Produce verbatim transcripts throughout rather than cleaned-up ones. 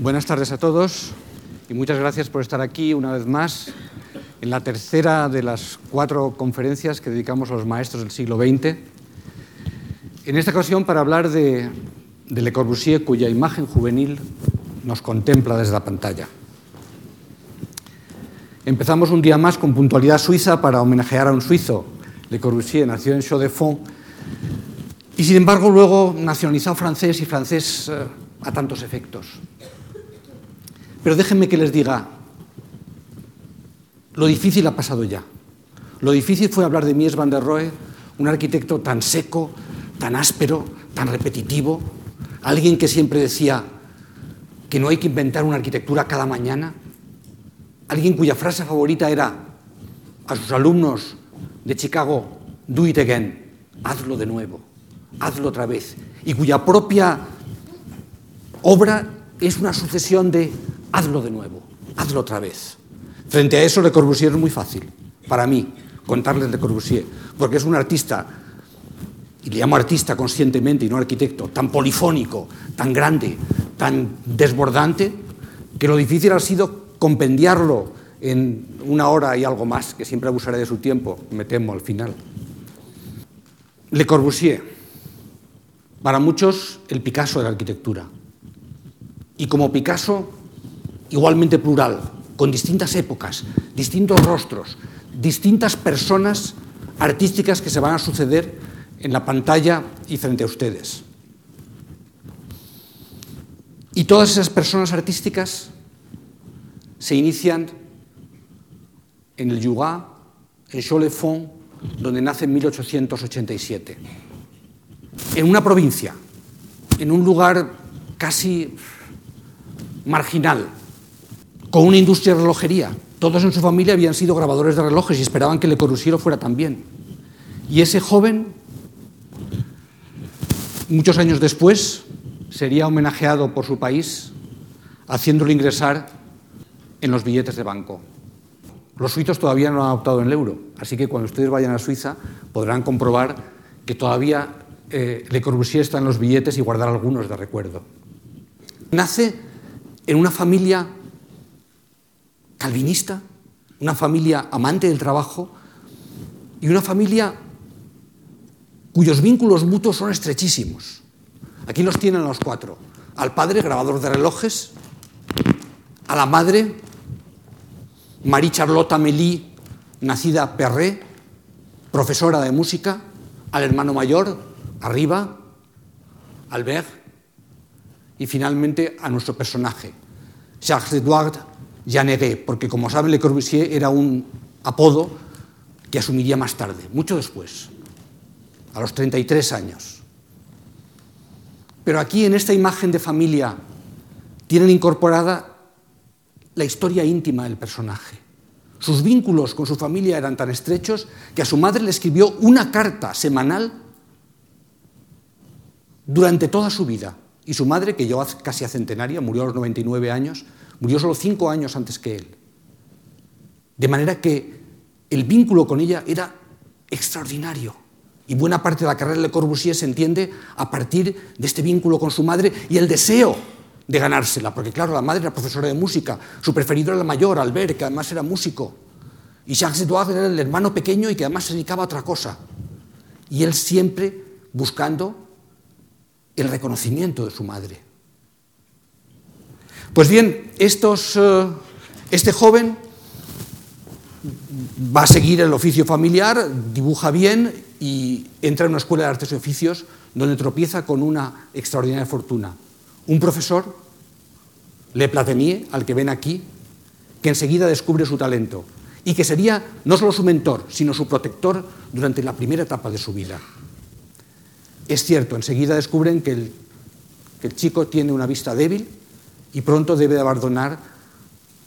Buenas tardes a todos y muchas gracias por estar aquí una vez más en la tercera de las cuatro conferencias que dedicamos a los maestros del siglo veinte. En esta ocasión para hablar de, de Le Corbusier, cuya imagen juvenil nos contempla desde la pantalla. Empezamos un día más con puntualidad suiza para homenajear a un suizo. Le Corbusier nació en Chaux-de-Fonds y, sin embargo, luego nacionalizado francés y francés eh, a tantos efectos. Pero déjenme que les diga, lo difícil ha pasado ya. Lo difícil fue hablar de Mies van der Rohe, un arquitecto tan seco, tan áspero, tan repetitivo, alguien que siempre decía que no hay que inventar una arquitectura cada mañana, alguien cuya frase favorita era a sus alumnos de Chicago, do it again, hazlo de nuevo, hazlo otra vez, y cuya propia obra es una sucesión de hazlo de nuevo, hazlo otra vez. Frente a eso, Le Corbusier es muy fácil, para mí, contarles Le Corbusier, porque es un artista, y le llamo artista conscientemente y no arquitecto, tan polifónico, tan grande, tan desbordante, que lo difícil ha sido compendiarlo en una hora y algo más, que siempre abusaré de su tiempo, me temo, al final. Le Corbusier, para muchos, el Picasso de la arquitectura. Y como Picasso, igualmente plural, con distintas épocas, distintos rostros, distintas personas artísticas que se van a suceder en la pantalla y frente a ustedes. Y todas esas personas artísticas se inician en el Jura, en Chaux-de-Fonds, donde nace en mil ochocientos ochenta y siete. En una provincia, en un lugar casi marginal, con una industria de relojería. Todos en su familia habían sido grabadores de relojes y esperaban que Le Corbusier lo fuera también. Y ese joven, muchos años después, sería homenajeado por su país, haciéndolo ingresar en los billetes de banco. Los suizos todavía no han adoptado el euro, así que cuando ustedes vayan a Suiza podrán comprobar que todavía eh, Le Corbusier está en los billetes y guardar algunos de recuerdo. Nace en una familia calvinista, una familia amante del trabajo y una familia cuyos vínculos mutuos son estrechísimos. Aquí los tienen los cuatro. Al padre, grabador de relojes, a la madre, Marie Charlotte Amélie, nacida Perret, profesora de música, al hermano mayor, arriba, Albert, y finalmente a nuestro personaje, Charles-Édouard Jeanneret, porque como saben, Le Corbusier era un apodo que asumiría más tarde, mucho después, a los treinta y tres años. Pero aquí, en esta imagen de familia, tienen incorporada la historia íntima del personaje. Sus vínculos con su familia eran tan estrechos que a su madre le escribió una carta semanal durante toda su vida. Y su madre, que llegó casi a centenaria, murió a los noventa y nueve años, murió solo cinco años antes que él. De manera que el vínculo con ella era extraordinario. Y buena parte de la carrera de Le Corbusier se entiende a partir de este vínculo con su madre y el deseo de ganársela, porque claro, la madre era profesora de música, su preferido era la mayor, Albert, que además era músico, y Charles-Édouard era el hermano pequeño y que además se dedicaba a otra cosa. Y él siempre buscando el reconocimiento de su madre. Pues bien, estos, este joven va a seguir el oficio familiar, dibuja bien y entra en una escuela de artes y oficios donde tropieza con una extraordinaria fortuna. Un profesor, Le Platenier, al que ven aquí, que enseguida descubre su talento y que sería no solo su mentor, sino su protector durante la primera etapa de su vida. Es cierto, enseguida descubren que el, que el chico tiene una vista débil y pronto debe abandonar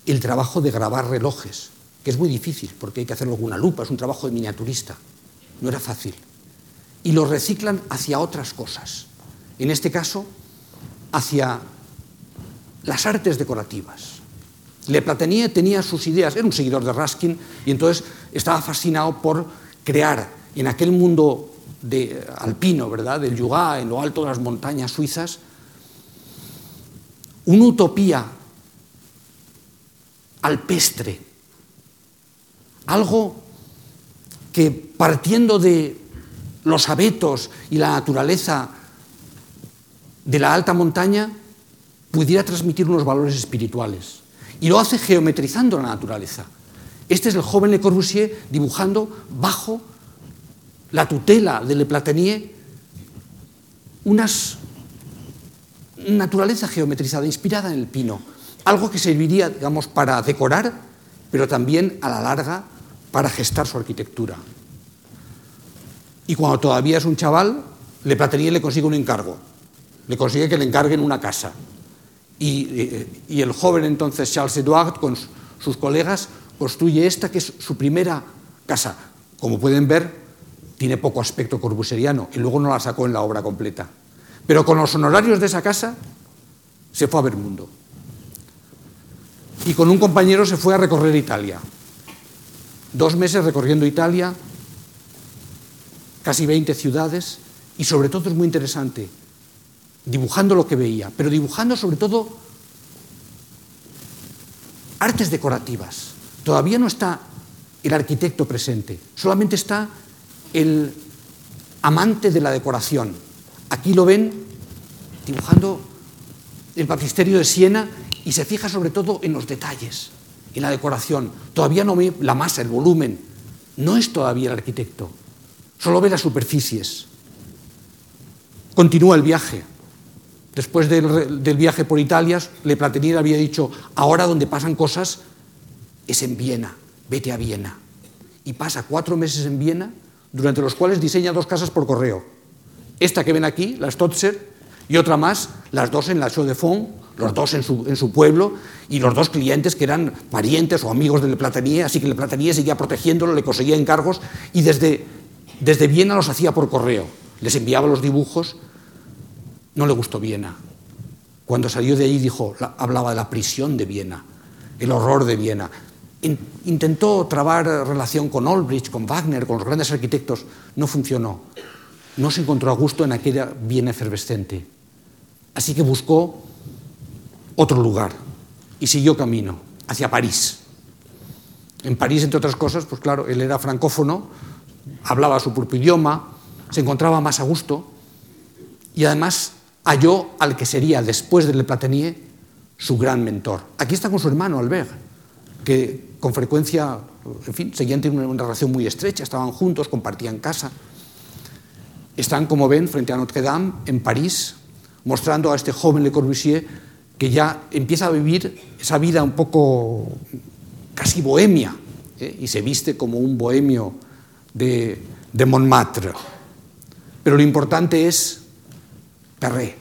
el trabajo de grabar relojes, que es muy difícil porque hay que hacerlo con una lupa, es un trabajo de miniaturista, no era fácil. Y lo reciclan hacia otras cosas. En este caso, hacia las artes decorativas. Le Platenier tenía sus ideas, era un seguidor de Ruskin y entonces estaba fascinado por crear en aquel mundo de, alpino, ¿verdad?, del Jura, en lo alto de las montañas suizas, un'utopia alpestre, algo que partiendo de los abetos y la naturaleza de la alta montaña pudiera transmitir unos valores espirituales. Y lo hace geometrizando la naturaleza. Este es el joven Le Corbusier dibujando bajo la tutela de Le Platinier unas naturaleza geometrizada, inspirada en el pino. Algo que serviría, digamos, para decorar, pero también a la larga para gestar su arquitectura. Y cuando todavía es un chaval, Le Platinier le consigue un encargo. Le consigue que le encarguen una casa. Y, y el joven entonces Charles Edouard con sus colegas construye esta que es su primera casa. Como pueden ver, tiene poco aspecto corbuseriano y luego no la sacó en la obra completa. Pero con los honorarios de esa casa se fue a ver mundo. Y con un compañero se fue a recorrer Italia. Dos meses recorriendo Italia, casi veinte ciudades, y sobre todo es muy interesante, dibujando lo que veía, pero dibujando sobre todo artes decorativas. Todavía no está el arquitecto presente, solamente está el amante de la decoración. Aquí lo ven dibujando el baptisterio de Siena y se fija sobre todo en los detalles, en la decoración. Todavía no ve la masa, el volumen. No es todavía el arquitecto, solo ve las superficies. Continúa el viaje. Después del, del viaje por Italia, Le Platinier había dicho, ahora donde pasan cosas es en Viena, vete a Viena. Y pasa cuatro meses en Viena, durante los cuales diseña dos casas por correo. Esta que ven aquí, la Stotzer, y otra más, las dos en la Chaux de Fonds, los dos en su, en su pueblo, y los dos clientes que eran parientes o amigos de Le Platinier, así que Le Platinier seguía protegiéndolo, le conseguía encargos, y desde, desde Viena los hacía por correo. Les enviaba los dibujos. No le gustó Viena. Cuando salió de allí dijo, la, hablaba de la prisión de Viena, el horror de Viena. In, intentó trabar relación con Olbrich, con Wagner, con los grandes arquitectos. No funcionó. No se encontró a gusto en aquella Viena efervescente. Así que buscó otro lugar y siguió camino hacia París. En París, entre otras cosas, pues claro, él era francófono, hablaba su propio idioma, se encontraba más a gusto y además halló al que sería, después de Le Platinier, su gran mentor. Aquí está con su hermano, Albert, que con frecuencia, en fin, seguían teniendo una relación muy estrecha, estaban juntos, compartían casa. Están, como ven, frente a Notre Dame, en París, mostrando a este joven Le Corbusier que ya empieza a vivir esa vida un poco casi bohemia, ¿eh? Y se viste como un bohemio de, de Montmartre. Pero lo importante es Perret,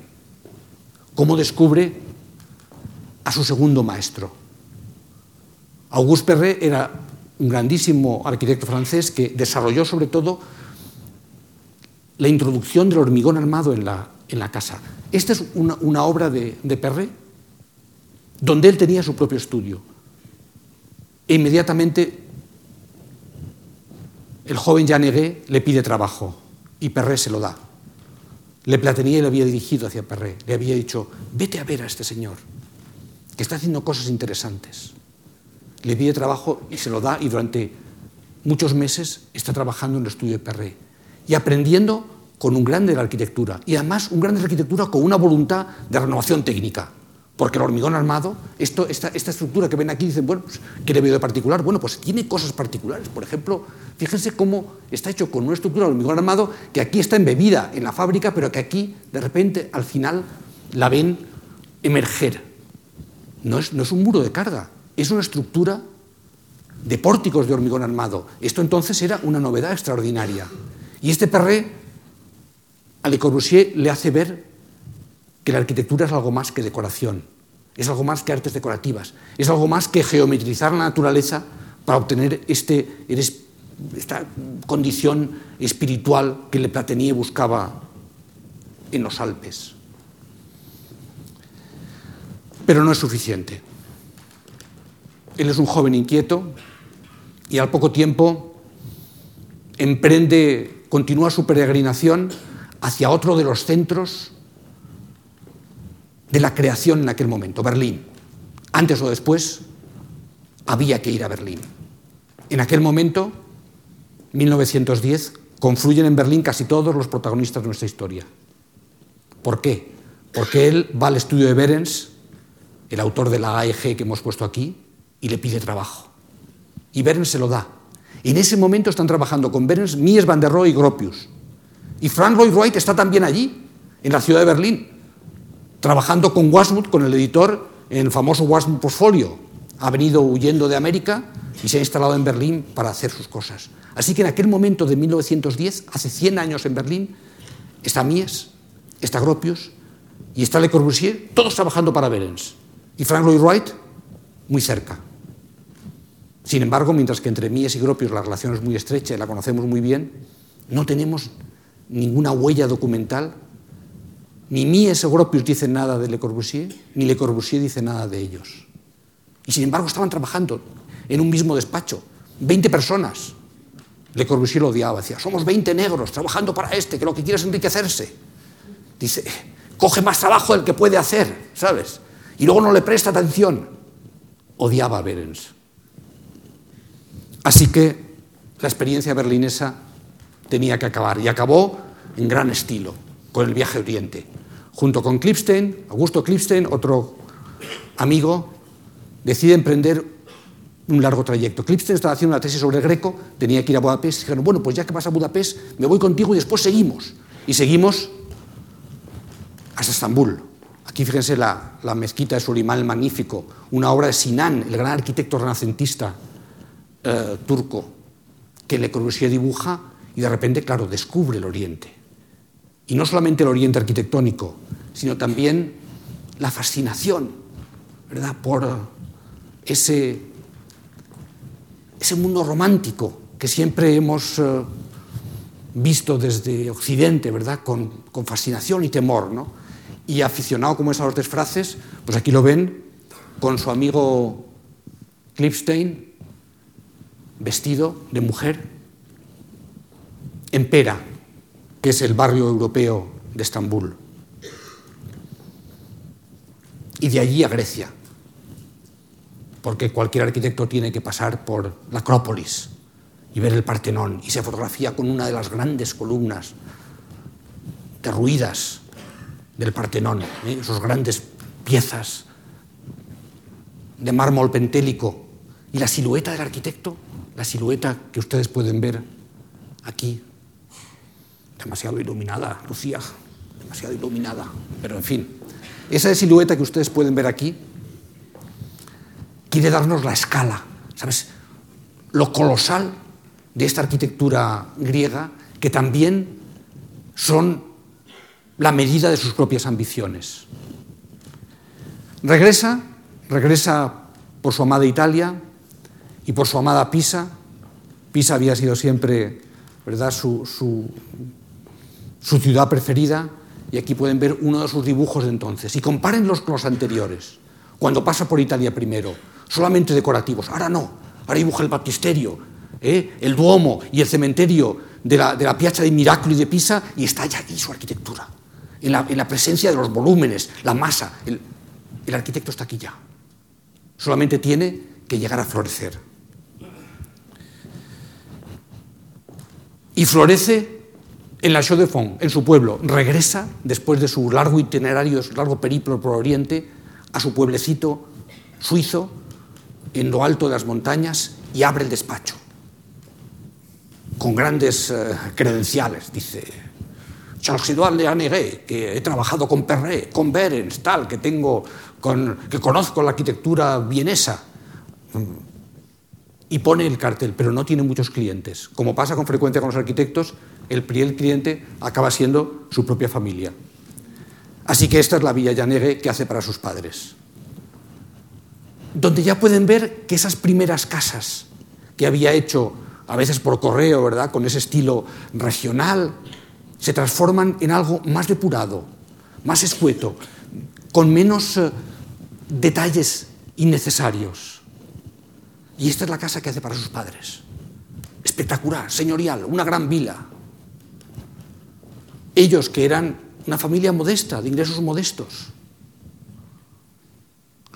cómo descubre a su segundo maestro. Auguste Perret era un grandísimo arquitecto francés que desarrolló sobre todo la introducción del hormigón armado en la, en la casa. Esta es una, una obra de, de Perret donde él tenía su propio estudio. E inmediatamente el joven Jeanneret le pide trabajo y Perret se lo da. Le Platinier le había dirigido hacia Perret, le había dicho, vete a ver a este señor, que está haciendo cosas interesantes. Le pide trabajo y se lo da, y durante muchos meses está trabajando en el estudio de Perret y aprendiendo con un grande de la arquitectura, y además un grande de la arquitectura con una voluntad de renovación técnica, porque el hormigón armado, esto, esta, esta estructura que ven aquí, dicen, bueno, pues, ¿qué le veo de particular? Bueno, pues tiene cosas particulares. Por ejemplo, fíjense cómo está hecho con una estructura de hormigón armado que aquí está embebida en la fábrica, pero que aquí, de repente, al final, la ven emerger. No es, no es un muro de carga, es una estructura de pórticos de hormigón armado. Esto entonces era una novedad extraordinaria. Y este Perret, a Le Corbusier le hace ver que la arquitectura es algo más que decoración, es algo más que artes decorativas, es algo más que geometrizar la naturaleza para obtener este, esta condición espiritual que Le Platinier buscaba en los Alpes. Pero no es suficiente. Él es un joven inquieto y al poco tiempo emprende, continúa su peregrinación hacia otro de los centros de la creación en aquel momento, Berlín. Antes o después, había que ir a Berlín. En aquel momento, mil novecientos diez, confluyen en Berlín casi todos los protagonistas de nuestra historia. ¿Por qué? Porque él va al estudio de Behrens, el autor de la A E G que hemos puesto aquí, y le pide trabajo. Y Behrens se lo da. En ese momento están trabajando con Behrens, Mies van der Rohe y Gropius. Y Frank Lloyd Wright está también allí, en la ciudad de Berlín, trabajando con Wasmuth, con el editor, en el famoso Wasmuth Portfolio. Ha venido huyendo de América y se ha instalado en Berlín para hacer sus cosas. Así que en aquel momento de mil novecientos diez, hace cien años en Berlín, está Mies, está Gropius y está Le Corbusier, todos trabajando para Behrens. Y Frank Lloyd Wright, muy cerca. Sin embargo, mientras que entre Mies y Gropius la relación es muy estrecha y la conocemos muy bien, no tenemos ninguna huella documental. Ni Mies o Gropius dicen nada de Le Corbusier, ni Le Corbusier dice nada de ellos. Y sin embargo estaban trabajando en un mismo despacho, veinte personas. Le Corbusier lo odiaba, decía, somos veinte negros trabajando para este, que lo que quiere es enriquecerse. Dice, coge más trabajo del que puede hacer, ¿sabes? Y luego no le presta atención. Odiaba a Behrens. Así que la experiencia berlinesa tenía que acabar, y acabó en gran estilo, con el viaje a Oriente, junto con Klipstein, Augusto Klipstein, otro amigo, decide emprender un largo trayecto. Klipstein estaba haciendo una tesis sobre el Greco, tenía que ir a Budapest, y dijeron, bueno, pues ya que vas a Budapest, me voy contigo y después seguimos. Y seguimos hasta Estambul. Aquí fíjense la, la mezquita de Suleimán el Magnífico, una obra de Sinan, el gran arquitecto renacentista eh, turco, que Le Corbusier dibuja y de repente, claro, descubre el Oriente. Y no solamente el Oriente arquitectónico, sino también la fascinación, ¿verdad?, por ese, ese mundo romántico que siempre hemos eh, visto desde Occidente, ¿verdad?, con, con fascinación y temor, ¿no? Y aficionado como es a los disfraces, pues aquí lo ven con su amigo Klipstein, vestido de mujer, en Pera, que es el barrio europeo de Estambul. Y de allí a Grecia, porque cualquier arquitecto tiene que pasar por la Acrópolis y ver el Partenón, y se fotografía con una de las grandes columnas derruidas del Partenón, ¿eh? Esas grandes piezas de mármol pentélico, y la silueta del arquitecto, la silueta que ustedes pueden ver aquí, demasiado iluminada, Lucía, demasiado iluminada, pero en fin, esa silueta que ustedes pueden ver aquí quiere darnos la escala, ¿sabes?, lo colosal de esta arquitectura griega, que también son la medida de sus propias ambiciones. Regresa, regresa por su amada Italia y por su amada Pisa. Pisa había sido siempre, ¿verdad?, su, su su ciudad preferida, y aquí pueden ver uno de sus dibujos de entonces. Y compárenlos con los anteriores. Cuando pasa por Italia primero, solamente decorativos. Ahora no, ahora dibuja el baptisterio, ¿eh?, el Duomo y el cementerio de la, de la Piazza dei Miracoli de Pisa, y está ya aquí su arquitectura. En la, en la presencia de los volúmenes, la masa. El, el arquitecto está aquí ya. Solamente tiene que llegar a florecer. Y florece en la Chaux de Fonds, en su pueblo. Regresa, después de su largo itinerario, de su largo periplo por Oriente, a su pueblecito suizo, en lo alto de las montañas, y abre el despacho. Con grandes eh, credenciales, dice, Charles-Édouard Le Anneguet, que he trabajado con Perret, con Behrens, tal, que, tengo, con, que conozco la arquitectura vienesa. Y pone el cartel, pero no tiene muchos clientes. Como pasa con frecuencia con los arquitectos, el primer cliente acaba siendo su propia familia. Así que esta es la Villa Janegue que hace para sus padres, donde ya pueden ver que esas primeras casas que había hecho, a veces por correo, ¿verdad?, con ese estilo regional, se transforman en algo más depurado, más escueto, con menos eh, detalles innecesarios. Y esta es la casa que hace para sus padres. Espectacular, señorial, una gran vila. Ellos, que eran una familia modesta, de ingresos modestos,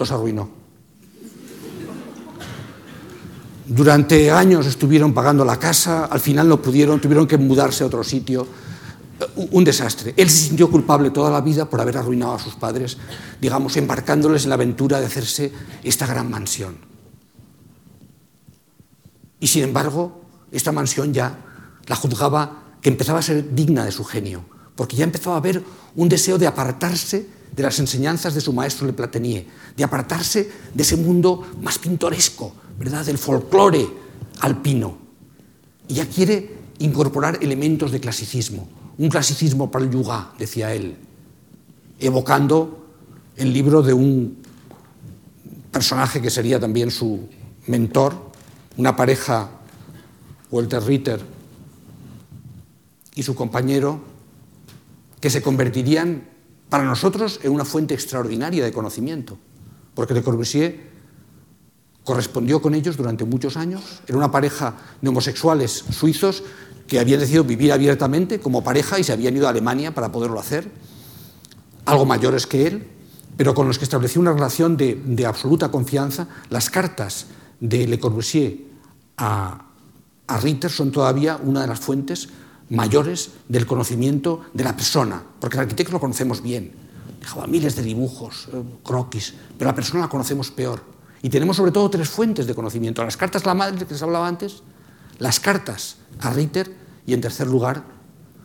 los arruinó. Durante años estuvieron pagando la casa, al final no pudieron, tuvieron que mudarse a otro sitio. Un desastre. Él se sintió culpable toda la vida por haber arruinado a sus padres, digamos, embarcándoles en la aventura de hacerse esta gran mansión. Y sin embargo, esta mansión ya la juzgaba que empezaba a ser digna de su genio, porque ya empezaba a haber un deseo de apartarse de las enseñanzas de su maestro Le Platinier, de apartarse de ese mundo más pintoresco, ¿verdad?, del folclore alpino. Y ya quiere incorporar elementos de clasicismo. Un clasicismo para el yuga, decía él, evocando el libro de un personaje que sería también su mentor, una pareja, Walter Ritter y su compañero, que se convertirían para nosotros en una fuente extraordinaria de conocimiento, porque Le Corbusier correspondió con ellos durante muchos años. Era una pareja de homosexuales suizos que habían decidido vivir abiertamente como pareja y se habían ido a Alemania para poderlo hacer, algo mayores que él, pero con los que estableció una relación de, de absoluta confianza. Las cartas de Le Corbusier a, a Ritter son todavía una de las fuentes mayores del conocimiento de la persona, porque el arquitecto lo conocemos bien, dejaba miles de dibujos, croquis, pero la persona la conocemos peor. Y tenemos sobre todo tres fuentes de conocimiento: las cartas de la madre, que les hablaba antes, las cartas a Ritter y, en tercer lugar,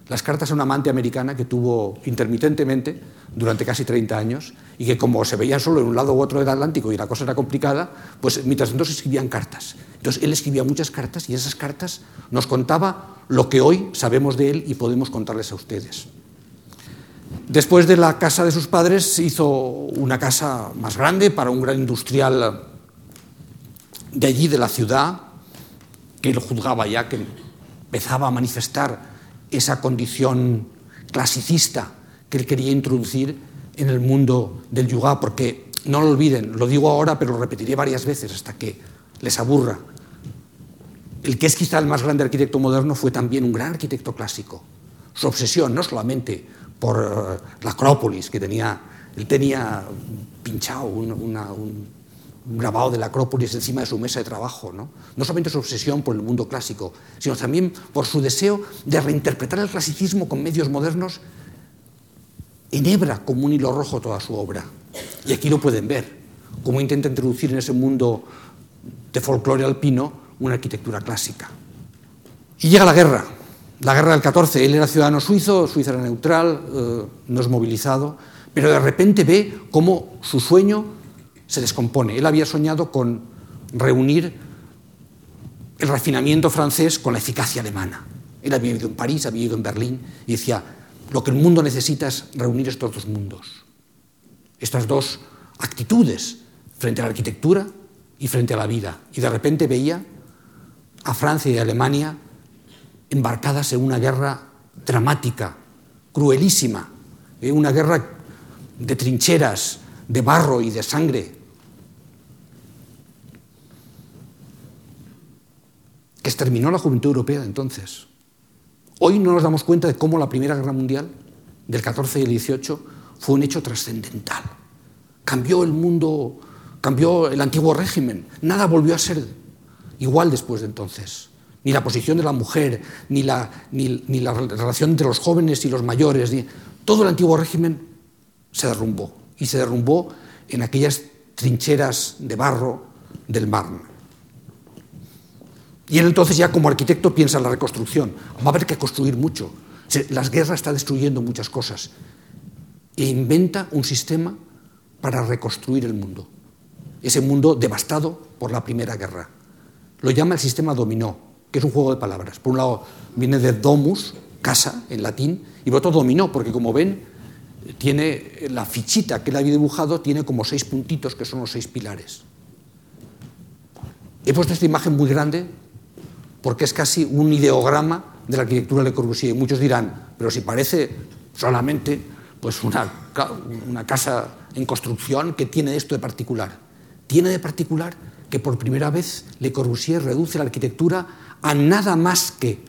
las cartas a una amante americana que tuvo intermitentemente durante casi treinta años y que, como se veían solo en un lado u otro del Atlántico y la cosa era complicada, pues mientras tanto se escribían cartas. Entonces él escribía muchas cartas y esas cartas nos contaba lo que hoy sabemos de él y podemos contarles a ustedes. Después de la casa de sus padres hizo una casa más grande para un gran industrial de allí, de la ciudad, que lo juzgaba ya, que empezaba a manifestar esa condición clasicista que él quería introducir en el mundo del yuga, porque, no lo olviden, lo digo ahora, pero lo repetiré varias veces hasta que les aburra, el que es quizá el más grande arquitecto moderno fue también un gran arquitecto clásico. Su obsesión, no solamente por la Acrópolis, que tenía, él tenía pinchado un, una, un un grabado de la Acrópolis encima de su mesa de trabajo, ¿no? No solamente su obsesión por el mundo clásico, sino también por su deseo de reinterpretar el clasicismo con medios modernos. Enhebra como un hilo rojo toda su obra. Y aquí lo pueden ver, cómo intenta introducir en ese mundo de folclore alpino una arquitectura clásica. Y llega la guerra, la guerra del catorce. Él era ciudadano suizo, Suiza era neutral, eh, no es movilizado, pero de repente ve cómo su sueño se descompone. Él había soñado con reunir el refinamiento francés con la eficacia alemana. Él había vivido en París, había vivido en Berlín y decía, lo que el mundo necesita es reunir estos dos mundos, estas dos actitudes frente a la arquitectura y frente a la vida. Y de repente veía a Francia y a Alemania embarcadas en una guerra dramática, cruelísima, una guerra de trincheras, de barro y de sangre, que exterminó la juventud europea de entonces. Hoy no nos damos cuenta de cómo la Primera Guerra Mundial del catorce y el dieciocho fue un hecho trascendental. Cambió el mundo, cambió el antiguo régimen. Nada volvió a ser igual después de entonces. Ni la posición de la mujer, ni la, ni, ni la relación entre los jóvenes y los mayores, ni... todo el antiguo régimen se derrumbó. Y se derrumbó en aquellas trincheras de barro del Marne. Y él entonces ya como arquitecto piensa en la reconstrucción. Va a haber que construir mucho. Las guerras están destruyendo muchas cosas. E inventa un sistema para reconstruir el mundo. Ese mundo devastado por la Primera Guerra. Lo llama el sistema dominó, que es un juego de palabras. Por un lado viene de domus, casa, en latín, y por otro dominó, porque como ven, tiene la fichita que él había dibujado, tiene como seis puntitos que son los seis pilares. He puesto esta imagen muy grande porque es casi un ideograma de la arquitectura de Le Corbusier. Y muchos dirán, pero si parece solamente pues una, una casa en construcción, ¿qué tiene esto de particular? Tiene de particular que por primera vez Le Corbusier reduce la arquitectura a nada más que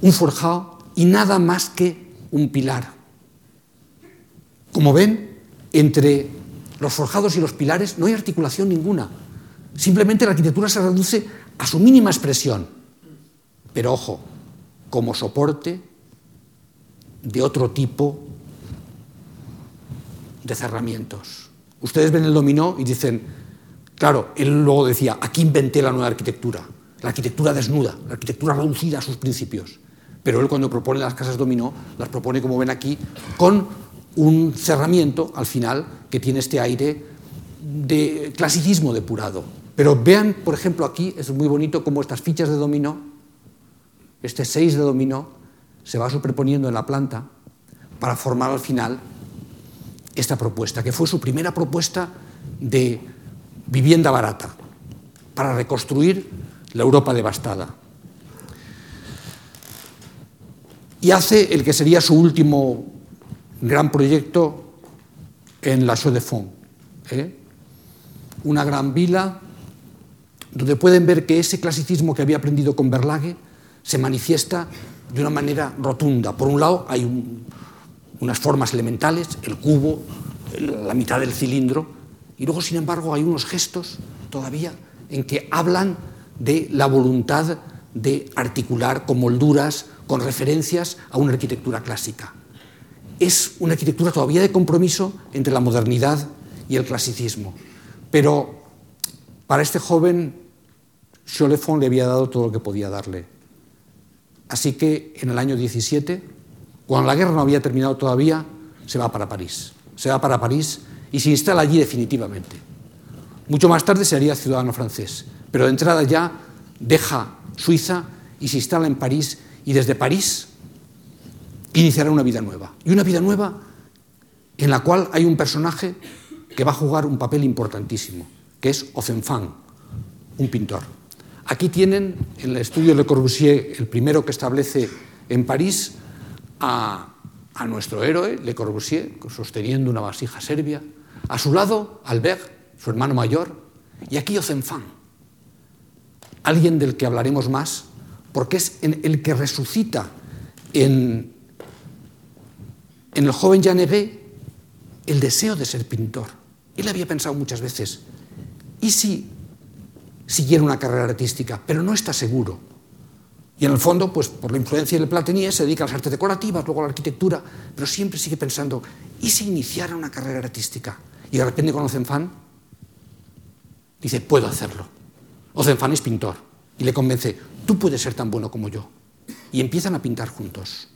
un forjado y nada más que un pilar. Como ven, entre los forjados y los pilares, no hay articulación ninguna. Simplemente la arquitectura se reduce a su mínima expresión. Pero ojo, como soporte de otro tipo de cerramientos. Ustedes ven el dominó y dicen, claro, él luego decía, aquí inventé la nueva arquitectura, la arquitectura desnuda, la arquitectura reducida a sus principios. Pero él, cuando propone las casas dominó, las propone, como ven aquí, con un cerramiento al final que tiene este aire de clasicismo depurado. Pero vean, por ejemplo, aquí es muy bonito cómo estas fichas de dominó, este seis de dominó, se va superponiendo en la planta para formar al final esta propuesta, que fue su primera propuesta de vivienda barata para reconstruir la Europa devastada. Y hace el que sería su último gran proyecto en La Chaux-de-Fonds, ¿eh? Una gran vila donde pueden ver que ese clasicismo que había aprendido con Berlage se manifiesta de una manera rotunda. Por un lado hay un unas formas elementales, el cubo, la mitad del cilindro, y luego, sin embargo, hay unos gestos todavía en que hablan de la voluntad de articular con molduras, con referencias a una arquitectura clásica. Es una arquitectura todavía de compromiso entre la modernidad y el clasicismo. Pero para este joven, Chaux-de-Fonds le había dado todo lo que podía darle. Así que en el año diecisiete... cuando la guerra no había terminado todavía, se va para París. Se va para París y se instala allí definitivamente. Mucho más tarde se haría ciudadano francés, pero de entrada ya deja Suiza y se instala en París, y desde París iniciará una vida nueva. Y una vida nueva en la cual hay un personaje que va a jugar un papel importantísimo, que es Ozenfant, un pintor. Aquí tienen en el estudio Le Corbusier, el primero que establece en París, A, a nuestro héroe, Le Corbusier, sosteniendo una vasija serbia. A su lado, Albert, su hermano mayor, y aquí Ozenfant, alguien del que hablaremos más, porque es en el que resucita en, en el joven Jeanneret el deseo de ser pintor. Él había pensado muchas veces, ¿y si siguiera una carrera artística? Pero no está seguro. Y en el fondo, pues por la influencia del Platinier, se dedica a las artes decorativas, luego a la arquitectura, pero siempre sigue pensando, ¿y si iniciara una carrera artística? Y de repente con Ozenfant dice, puedo hacerlo. Ozenfant es pintor y le convence, tú puedes ser tan bueno como yo. Y empiezan a pintar juntos.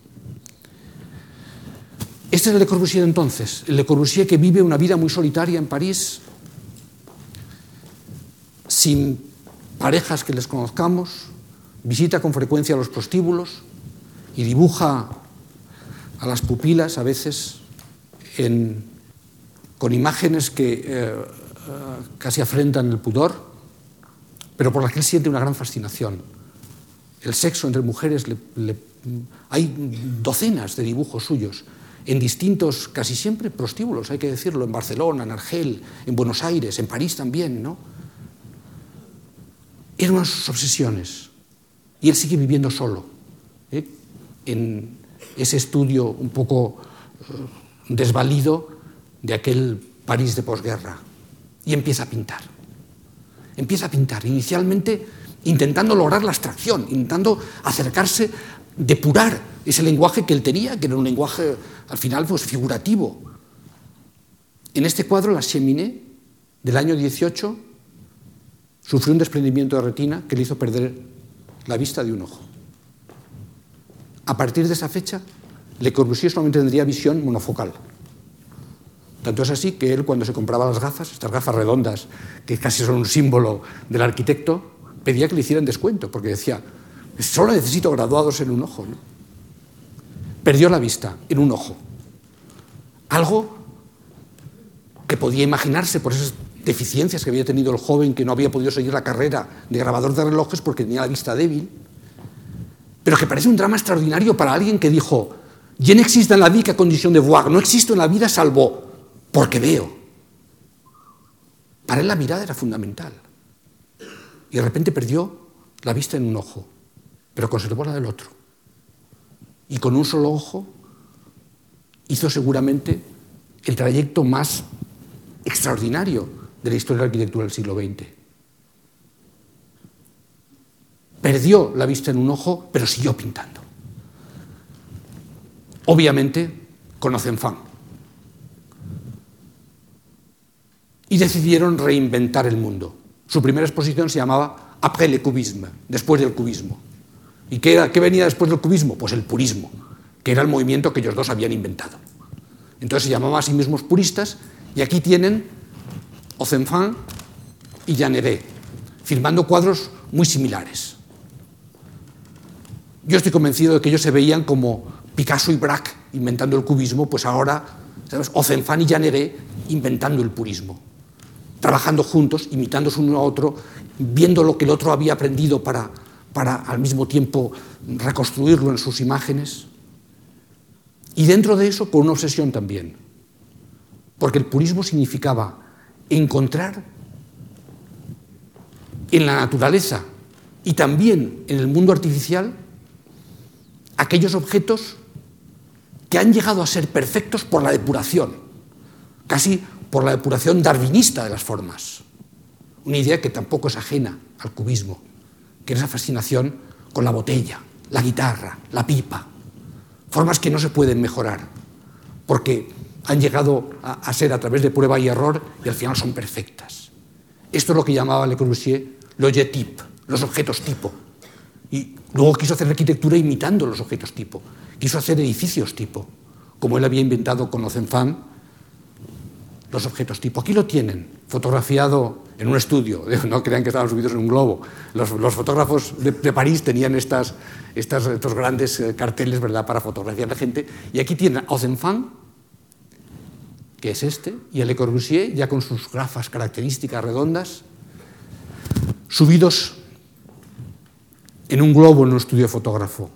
Este es el Le Corbusier de entonces, el Le Corbusier que vive una vida muy solitaria en París, sin parejas que les conozcamos. Visita con frecuencia los prostíbulos y dibuja a las pupilas a veces en, con imágenes que eh, casi afrentan el pudor, pero por las que él siente una gran fascinación. El sexo entre mujeres, le, le, hay docenas de dibujos suyos en distintos, casi siempre prostíbulos, hay que decirlo, en Barcelona, en Argel, en Buenos Aires, en París también, ¿no? Eran unas sus obsesiones. Y él sigue viviendo solo, ¿eh? En ese estudio un poco eh, desvalido de aquel París de posguerra. Y empieza a pintar. Empieza a pintar, inicialmente intentando lograr la abstracción, intentando acercarse, depurar ese lenguaje que él tenía, que era un lenguaje al final pues, figurativo. En este cuadro, La Cheminée, del año dieciocho, sufrió un desprendimiento de retina que le hizo perder la vista de un ojo. A partir de esa fecha, Le Corbusier solamente tendría visión monofocal. Tanto es así que él, cuando se compraba las gafas, estas gafas redondas, que casi son un símbolo del arquitecto, pedía que le hicieran descuento, porque decía, solo necesito graduados en un ojo, ¿no? Perdió la vista en un ojo. Algo que podía imaginarse por esas deficiencias que había tenido el joven, que no había podido seguir la carrera de grabador de relojes porque tenía la vista débil, pero que parece un drama extraordinario para alguien que dijo, «Je n'existe en la vie qu'à condition de voir», no existo en la vida salvo porque veo. Para él la mirada era fundamental. Y de repente perdió la vista en un ojo, pero conservó la del otro. Y con un solo ojo hizo seguramente el trayecto más extraordinario de la historia de la arquitectura del siglo veinte. Perdió la vista en un ojo, pero siguió pintando. Obviamente, conocen Fan. Y decidieron reinventar el mundo. Su primera exposición se llamaba Après le cubisme, después del cubismo. ¿Y qué, era, qué venía después del cubismo? Pues el purismo, que era el movimiento que ellos dos habían inventado. Entonces se llamaban a sí mismos puristas, y aquí tienen Ozenfant y Janéret, firmando cuadros muy similares. Yo estoy convencido de que ellos se veían como Picasso y Braque inventando el cubismo, pues ahora, ¿sabes?, Ozenfant y Janéret inventando el purismo, trabajando juntos, imitándose uno a otro, viendo lo que el otro había aprendido para, para al mismo tiempo reconstruirlo en sus imágenes. Y dentro de eso, con una obsesión también, porque el purismo significaba encontrar en la naturaleza y también en el mundo artificial aquellos objetos que han llegado a ser perfectos por la depuración, casi por la depuración darwinista de las formas. Una idea que tampoco es ajena al cubismo, que es esa fascinación con la botella, la guitarra, la pipa, formas que no se pueden mejorar, porque han llegado a, a ser a través de prueba y error y al final son perfectas. Esto es lo que llamaba Le Corbusier l'objet type, los objetos tipo. Y luego quiso hacer arquitectura imitando los objetos tipo, quiso hacer edificios tipo, como él había inventado con Ozenfant los objetos tipo. Aquí lo tienen, fotografiado en un estudio, no crean que estaban subidos en un globo. Los, los fotógrafos de, de París tenían estas, estas, estos grandes carteles, ¿verdad?, para fotografiar a la gente. Y aquí tienen a Ozenfant, que es este, y a Le Corbusier, ya con sus gafas características redondas, subidos en un globo en un estudio de fotógrafo.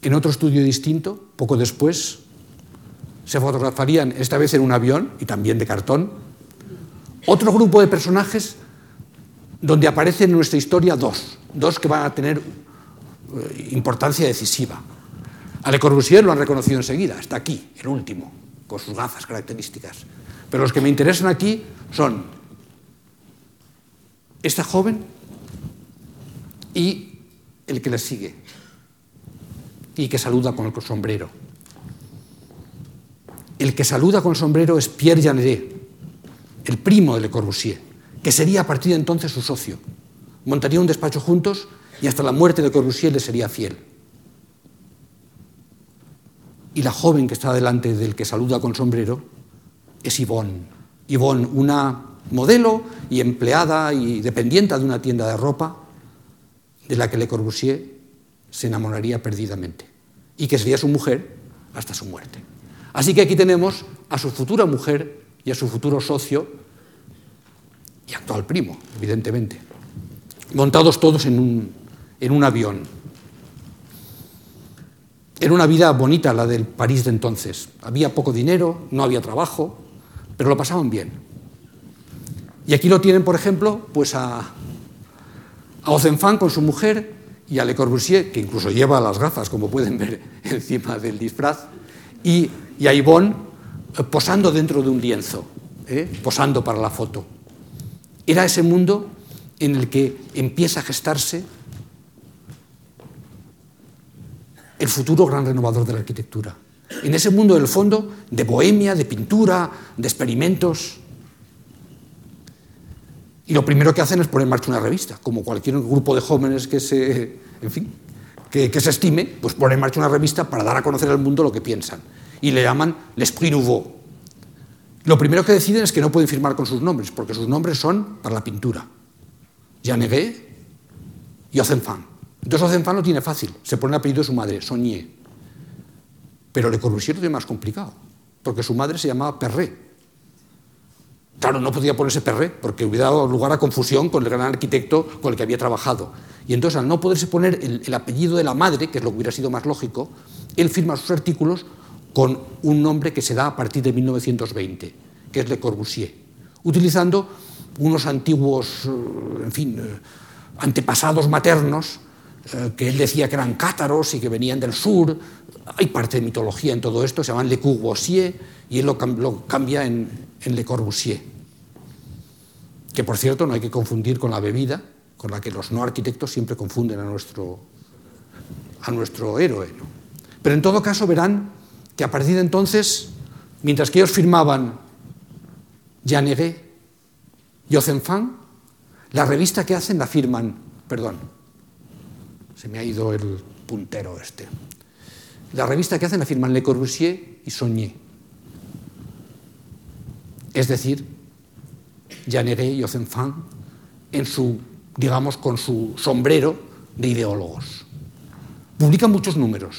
En otro estudio distinto, poco después, se fotografarían, esta vez en un avión y también de cartón, otro grupo de personajes donde aparecen en nuestra historia dos, dos que van a tener importancia decisiva. A Le Corbusier lo han reconocido enseguida, está aquí, el último, con sus gafas características. Pero los que me interesan aquí son esta joven y el que le sigue y que saluda con el sombrero. El que saluda con el sombrero es Pierre Janéret, el primo de Le Corbusier, que sería a partir de entonces su socio. Montaría un despacho juntos y hasta la muerte de Le Corbusier le sería fiel. Y la joven que está delante del que saluda con sombrero es Yvonne. Yvonne, una modelo y empleada y dependiente de una tienda de ropa de la que Le Corbusier se enamoraría perdidamente y que sería su mujer hasta su muerte. Así que aquí tenemos a su futura mujer y a su futuro socio y actual primo, evidentemente, montados todos en un, en un avión. Era una vida bonita la del París de entonces. Había poco dinero, no había trabajo, pero lo pasaban bien. Y aquí lo tienen, por ejemplo, pues a, a Ozenfant con su mujer y a Le Corbusier, que incluso lleva las gafas, como pueden ver, encima del disfraz, y, y a Yvonne posando dentro de un lienzo, ¿eh? posando para la foto. Era ese mundo en el que empieza a gestarse el futuro gran renovador de la arquitectura. En ese mundo del fondo de bohemia, de pintura, de experimentos. Y lo primero que hacen es poner en marcha una revista, como cualquier grupo de jóvenes que se, en fin, que, que se estime, pues ponen en marcha una revista para dar a conocer al mundo lo que piensan. Y le llaman l'Esprit Nouveau. Lo primero que deciden es que no pueden firmar con sus nombres, porque sus nombres son para la pintura. Janéret y Ozenfant. Entonces Ozenfant lo tiene fácil, se pone el apellido de su madre, Saunier. Pero Le Corbusier lo tiene más complicado, porque su madre se llamaba Perret. Claro, no podía ponerse Perret, porque hubiera dado lugar a confusión con el gran arquitecto con el que había trabajado. Y entonces, al no poderse poner el, el apellido de la madre, que es lo que hubiera sido más lógico, él firma sus artículos con un nombre que se da a partir de mil novecientos veinte, que es Le Corbusier, utilizando unos antiguos, en fin, antepasados maternos eh, que él decía que eran cátaros y que venían del sur. Hay parte de mitología en todo esto, se llaman Le Corbusier, y él lo, lo cambia en, en Le Corbusier. Que, por cierto, no hay que confundir con la bebida, con la que los no arquitectos siempre confunden a nuestro, a nuestro héroe, ¿no? Pero en todo caso verán que a partir de entonces, mientras que ellos firmaban Jeanneret y Ozenfant, la revista que hacen la firman, perdón, se me ha ido el puntero este, la revista que hacen la firman Le Corbusier y Saunier. Es decir, Jeanneret y Ozenfant en su, digamos, con su sombrero de ideólogos. Publica muchos números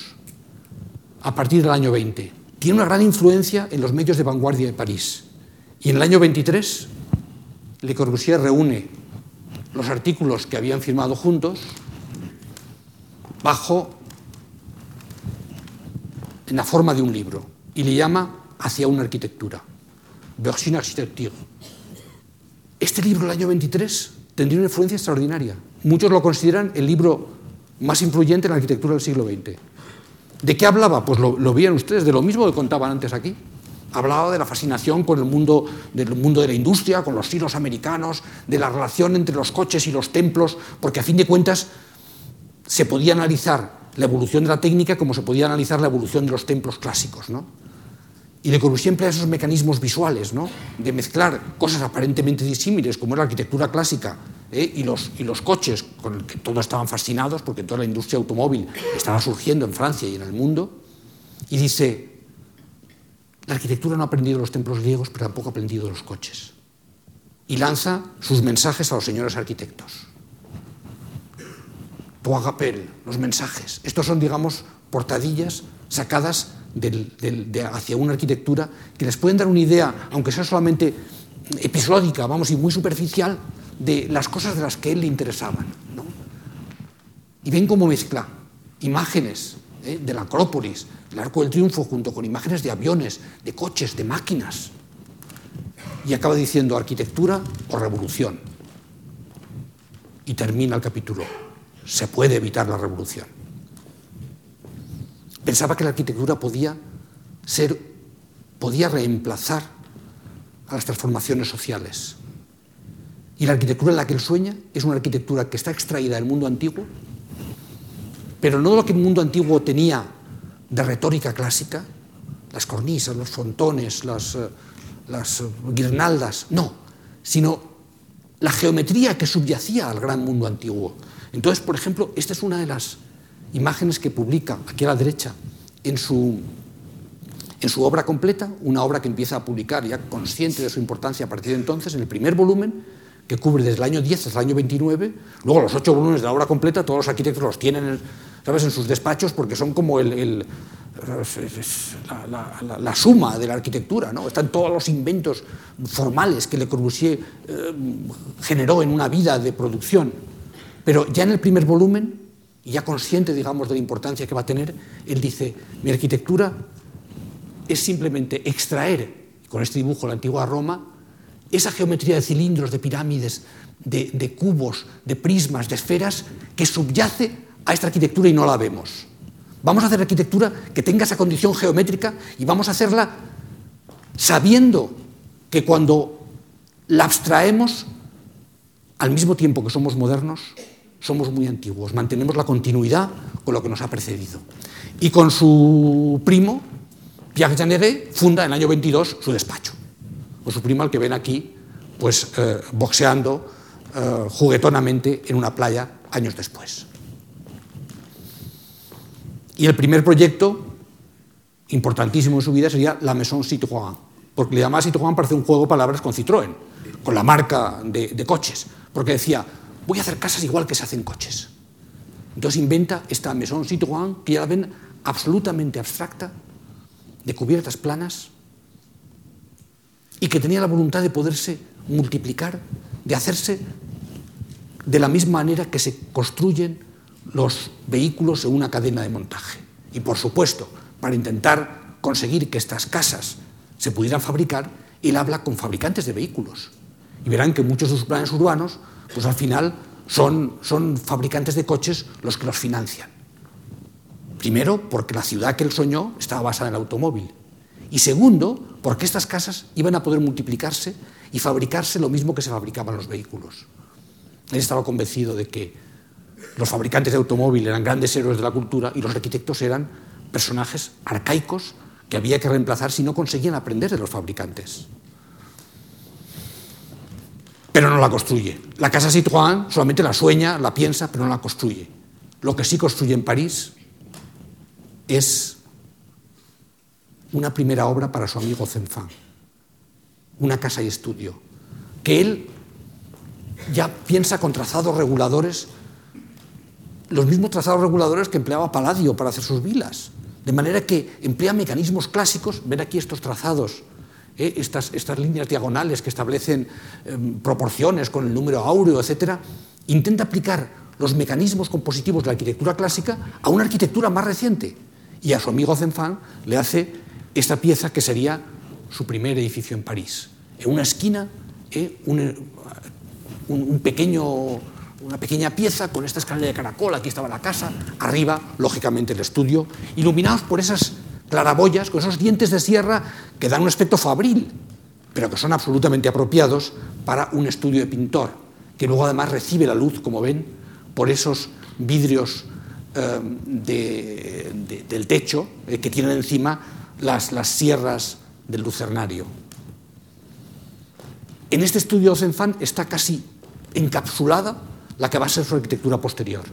a partir del año veinte. Tiene una gran influencia en los medios de vanguardia de París. Y en el año veintitrés, Le Corbusier reúne los artículos que habían firmado juntos bajo, en la forma de un libro, y le llama Hacia una arquitectura, Vers une architecture. Este libro del año veintitrés tendría una influencia extraordinaria. Muchos lo consideran el libro más influyente en la arquitectura del siglo veinte. ¿De qué hablaba? Pues lo, lo veían ustedes, de lo mismo que contaban antes aquí. Hablaba de la fascinación con el mundo, del mundo de la industria, con los hilos americanos, de la relación entre los coches y los templos, porque a fin de cuentas se podía analizar la evolución de la técnica como se podía analizar la evolución de los templos clásicos, ¿no? Y Le Corbusier emplea esos mecanismos visuales, ¿no?, de mezclar cosas aparentemente disímiles, como es la arquitectura clásica, ¿eh?, y, los, y los coches, con los que todos estaban fascinados, porque toda la industria automóvil estaba surgiendo en Francia y en el mundo, y dice: la arquitectura no ha aprendido los templos griegos, pero tampoco ha aprendido los coches. Y lanza sus mensajes a los señores arquitectos. Poix Rappel, los mensajes. Estos son, digamos, portadillas sacadas del, del, de Hacia una arquitectura que les pueden dar una idea, aunque sea solamente episódica, vamos, y muy superficial, de las cosas de las que a él le interesaban, ¿no? Y ven cómo mezcla imágenes ¿eh? de la Acrópolis, el Arco del Triunfo, junto con imágenes de aviones, de coches, de máquinas. Y acaba diciendo: arquitectura o revolución. Y termina el capítulo: se puede evitar la revolución. Pensaba que la arquitectura podía ser, podía reemplazar a las transformaciones sociales. Y la arquitectura en la que él sueña es una arquitectura que está extraída del mundo antiguo, pero no de lo que el mundo antiguo tenía de retórica clásica, las cornisas, los frontones, las, las guirnaldas, no, sino la geometría que subyacía al gran mundo antiguo. Entonces, por ejemplo, esta es una de las imágenes que publica aquí a la derecha en su, en su obra completa, una obra que empieza a publicar ya consciente de su importancia a partir de entonces, en el primer volumen, que cubre desde el año diez hasta el año veintinueve, luego los ocho volúmenes de la obra completa, todos los arquitectos los tienen en, ¿sabes?, en sus despachos, porque son como el, el, la, la, la suma de la arquitectura, ¿no? Están todos los inventos formales que Le Corbusier eh, generó en una vida de producción. Pero ya en el primer volumen, y ya consciente, digamos, de la importancia que va a tener, él dice: mi arquitectura es simplemente extraer, con este dibujo, la antigua Roma, esa geometría de cilindros, de pirámides, de, de cubos, de prismas, de esferas, que subyace a esta arquitectura y no la vemos. Vamos a hacer arquitectura que tenga esa condición geométrica, y vamos a hacerla sabiendo que cuando la abstraemos, al mismo tiempo que somos modernos, somos muy antiguos. Mantenemos la continuidad con lo que nos ha precedido. Y con su primo, Pierre Jeanneret, funda en el año veintidós su despacho. O su primo, al que ven aquí, pues eh, boxeando eh, juguetonamente en una playa años después. Y el primer proyecto importantísimo en su vida sería la Maison Citroën, porque le llamaba Citroën para hacer un juego de palabras con Citroën, con la marca de, de coches, porque decía: voy a hacer casas igual que se hacen coches. Entonces inventa esta Maison Citroën, que ya la ven absolutamente abstracta, de cubiertas planas, y que tenía la voluntad de poderse multiplicar, de hacerse de la misma manera que se construyen los vehículos en una cadena de montaje. Y, por supuesto, para intentar conseguir que estas casas se pudieran fabricar, él habla con fabricantes de vehículos. Y verán que muchos de sus planes urbanos, pues al final Son, son fabricantes de coches los que los financian. Primero, porque la ciudad que él soñó estaba basada en el automóvil. Y segundo, porque estas casas iban a poder multiplicarse y fabricarse lo mismo que se fabricaban los vehículos. Él estaba convencido de que los fabricantes de automóvil eran grandes héroes de la cultura y los arquitectos eran personajes arcaicos que había que reemplazar si no conseguían aprender de los fabricantes. Pero no la construye. La casa Citroën solamente la sueña, la piensa, pero no la construye. Lo que sí construye en París es una primera obra para su amigo Zenfant, una casa y estudio, que él ya piensa con trazados reguladores, los mismos trazados reguladores que empleaba Palladio para hacer sus vilas, de manera que emplea mecanismos clásicos. Ven aquí estos trazados, eh, estas, estas líneas diagonales que establecen eh, proporciones con el número áureo, etcétera. Intenta aplicar los mecanismos compositivos de la arquitectura clásica a una arquitectura más reciente, y a su amigo Zenfant le hace esta pieza que sería su primer edificio en París. En una esquina, eh, un, un pequeño, una pequeña pieza con esta escalera de caracol, aquí estaba la casa, arriba, lógicamente, el estudio, iluminados por esas claraboyas, con esos dientes de sierra que dan un aspecto fabril, pero que son absolutamente apropiados para un estudio de pintor, que luego además recibe la luz, como ven, por esos vidrios eh, de, de, del techo eh, que tienen encima las, las sierras del lucernario. En este estudio Zenfant está casi encapsulada la que va a ser su arquitectura posterior.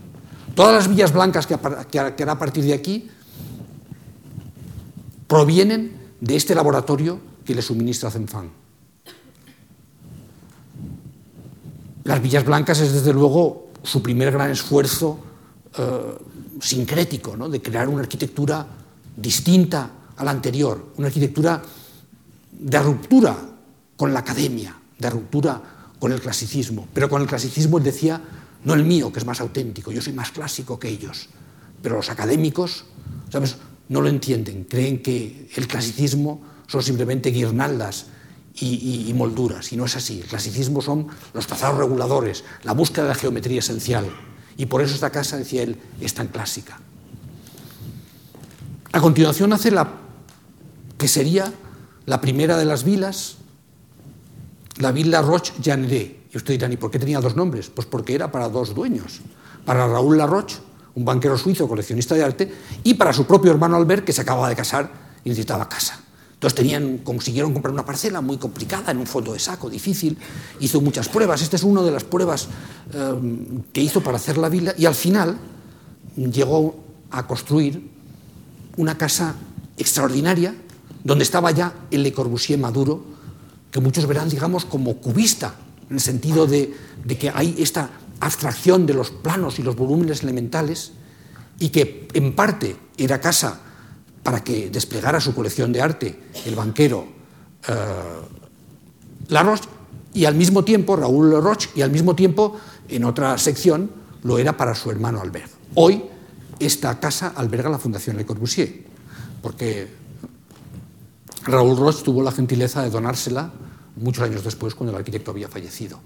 Todas las villas blancas que hará a partir de aquí provienen de este laboratorio que le suministra Zenfant. Las villas blancas es desde luego su primer gran esfuerzo eh, sincrético, ¿no?, de crear una arquitectura distinta a la anterior, una arquitectura de ruptura con la academia, de ruptura con el clasicismo. Pero con el clasicismo él decía, no el mío, que es más auténtico, yo soy más clásico que ellos. Pero los académicos, ¿sabes?, no lo entienden, creen que el clasicismo son simplemente guirnaldas y, y, y molduras, y no es así. El clasicismo son los trazados reguladores, la búsqueda de la geometría esencial, y por eso esta casa, decía él, es tan clásica. A continuación hace la que sería la primera de las vilas, la Villa Roche-Jeanneret. Y usted dirá, ¿y por qué tenía dos nombres? Pues porque era para dos dueños, para Raúl Laroche, un banquero suizo coleccionista de arte, y para su propio hermano Albert, que se acababa de casar y necesitaba casa. Entonces tenían, consiguieron comprar una parcela muy complicada, en un fondo de saco, difícil, hizo muchas pruebas. Esta es una de las pruebas eh, que hizo para hacer la villa, y al final llegó a construir una casa extraordinaria, donde estaba ya el Le Corbusier maduro, que muchos verán, digamos, como cubista, en el sentido de, de que hay esta abstracción de los planos y los volúmenes elementales, y que en parte era casa para que desplegara su colección de arte el banquero eh, Laroche, y al mismo tiempo, Raúl Laroche, y al mismo tiempo, en otra sección, lo era para su hermano Albert. Hoy, esta casa alberga la Fundación Le Corbusier, porque Raúl Roche tuvo la gentileza de donársela muchos años después, cuando el arquitecto había fallecido.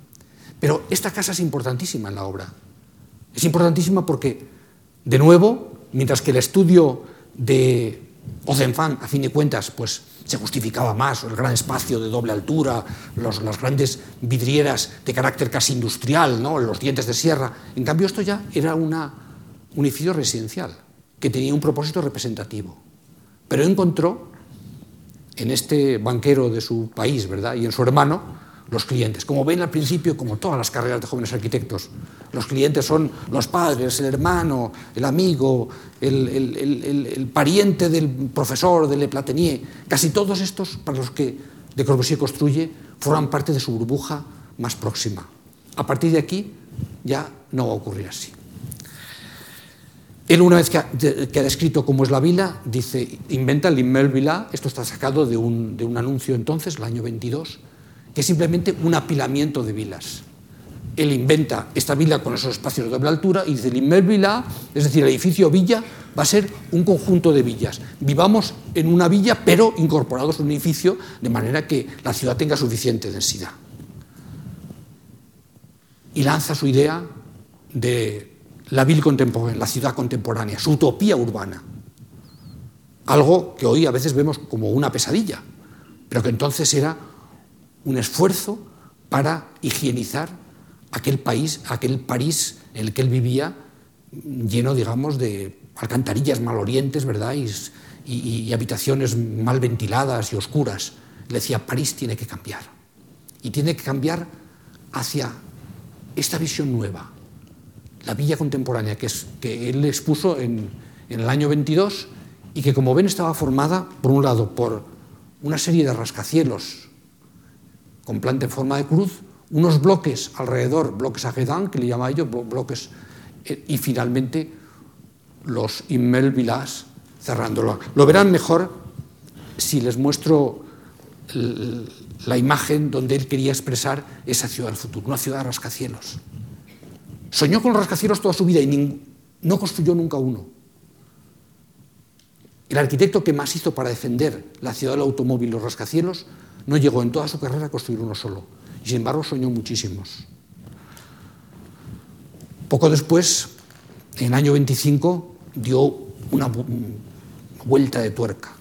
Pero esta casa es importantísima en la obra. Es importantísima porque, de nuevo, mientras que el estudio de Ozenfant, a fin de cuentas, pues, se justificaba más, el gran espacio de doble altura, los, las grandes vidrieras de carácter casi industrial, ¿no?, los dientes de sierra. En cambio, esto ya era una, un edificio residencial que tenía un propósito representativo. Pero encontró en este banquero de su país, ¿verdad?, y en su hermano, los clientes. Como ven al principio, como todas las carreras de jóvenes arquitectos, los clientes son los padres, el hermano, el amigo, el, el, el, el, el pariente del profesor de Le Platinier. Casi todos estos, para los que Le Corbusier construye, forman parte de su burbuja más próxima. A partir de aquí ya no va a ocurrir así. Él, una vez que ha, que ha descrito cómo es la villa, dice, inventa el Immeuble Villa. Esto está sacado de un, de un anuncio entonces, el año veintidós, que es simplemente un apilamiento de vilas. Él inventa esta villa con esos espacios de doble altura y dice, el Immeuble Villa, es decir, el edificio villa, va a ser un conjunto de villas. Vivamos en una villa, pero incorporados a un edificio, de manera que la ciudad tenga suficiente densidad. Y lanza su idea de la ville contemporánea, la ciudad contemporánea, su utopía urbana. Algo que hoy a veces vemos como una pesadilla, pero que entonces era un esfuerzo para higienizar aquel país, aquel París en el que él vivía, lleno, digamos, de alcantarillas malolientes, ¿verdad? Y, y, y habitaciones mal ventiladas y oscuras. Le decía, París tiene que cambiar. Y tiene que cambiar hacia esta visión nueva. La villa contemporánea que, es, que él expuso en, en el año veintidós y que, como ven, estaba formada, por un lado, por una serie de rascacielos con planta en forma de cruz, unos bloques alrededor, bloques Agédan, que le llama a ellos, bloques, y finalmente los Immeubles Villas cerrándolo. Lo verán mejor si les muestro la imagen donde él quería expresar esa ciudad del futuro, una ciudad de rascacielos. Soñó con los rascacielos toda su vida y no construyó nunca uno. El arquitecto que más hizo para defender la ciudad del automóvil y los rascacielos no llegó en toda su carrera a construir uno solo. Y sin embargo soñó muchísimos. Poco después, en el año veinticinco, dio una vuelta de tuerca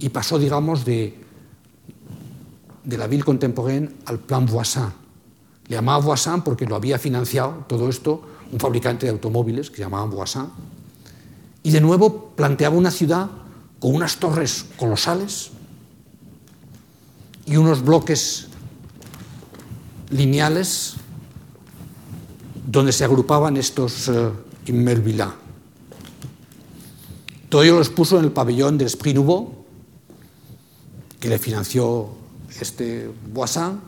y pasó, digamos, de, de la ville contemporaine al plan Voisin. Le llamaba Voisin porque lo había financiado todo esto un fabricante de automóviles que se llamaba Voisin. Y de nuevo planteaba una ciudad con unas torres colosales y unos bloques lineales donde se agrupaban estos eh, Immeubles Villas. Todo ello lo expuso en el pabellón de Esprit Nouveau, que le financió este Voisin,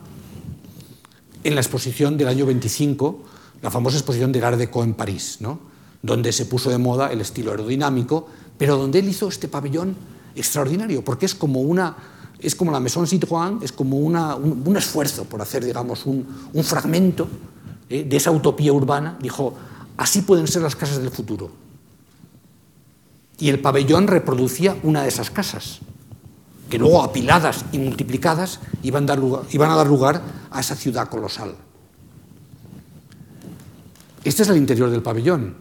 en la exposición del año veinticinco, la famosa exposición de Art Deco en París, ¿no?, donde se puso de moda el estilo aerodinámico, pero donde él hizo este pabellón extraordinario, porque es como una... Es como la Maison Citroën, es como una, un, un esfuerzo por hacer, digamos, un, un fragmento eh, de esa utopía urbana. Dijo, así pueden ser las casas del futuro. Y el pabellón reproducía una de esas casas, que luego apiladas y multiplicadas iban a dar lugar, iban a dar lugar a esa ciudad colosal. Este es el interior del pabellón,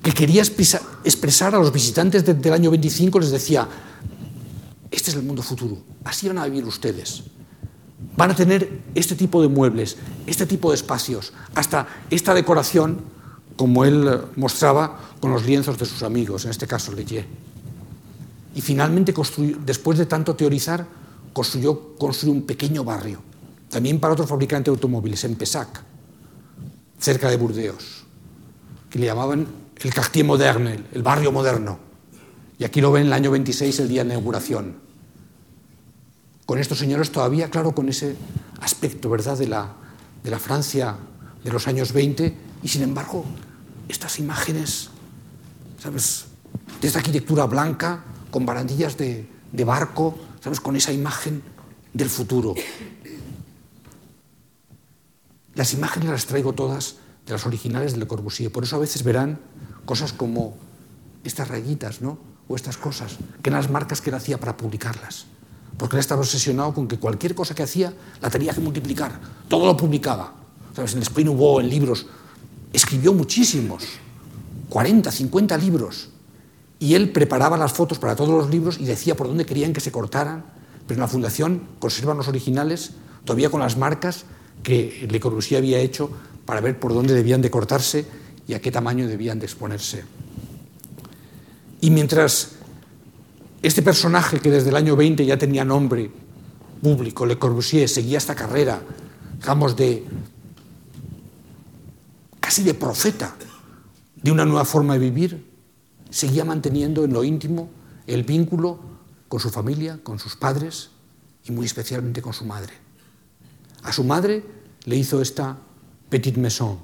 que quería expresa, expresar a los visitantes desde el año veinticinco, les decía... Este es el mundo futuro, así van a vivir ustedes. Van a tener este tipo de muebles, este tipo de espacios, hasta esta decoración, como él mostraba con los lienzos de sus amigos, en este caso Leyé. Y finalmente, construyó, después de tanto teorizar, construyó, construyó un pequeño barrio, también para otro fabricante de automóviles, en Pessac, cerca de Burdeos, que le llamaban el Quartier Moderne, el barrio moderno. Y aquí lo ven en el año veintiséis, el día de inauguración. Con estos señores todavía, claro, con ese aspecto, ¿verdad?, de la, de la Francia de los años veinte, y sin embargo, estas imágenes, ¿sabes?, de esta arquitectura blanca, con barandillas de, de barco, ¿sabes?, con esa imagen del futuro. Las imágenes las traigo todas de las originales de Le Corbusier, por eso a veces verán cosas como estas rayitas, ¿no?, o estas cosas, que eran las marcas que él hacía para publicarlas. Porque él estaba obsesionado con que cualquier cosa que hacía la tenía que multiplicar. Todo lo publicaba. ¿Sabes? En Esprit Nouveau, en libros. Escribió muchísimos. cuarenta, cincuenta libros. Y él preparaba las fotos para todos los libros y decía por dónde querían que se cortaran. Pero en la fundación conservan los originales, todavía con las marcas que Le Corbusier había hecho para ver por dónde debían de cortarse y a qué tamaño debían de exponerse. Y mientras este personaje, que desde el año veinte ya tenía nombre público, Le Corbusier, seguía esta carrera, digamos, de casi de profeta de una nueva forma de vivir, seguía manteniendo en lo íntimo el vínculo con su familia, con sus padres y muy especialmente con su madre. A su madre le hizo esta Petite Maison.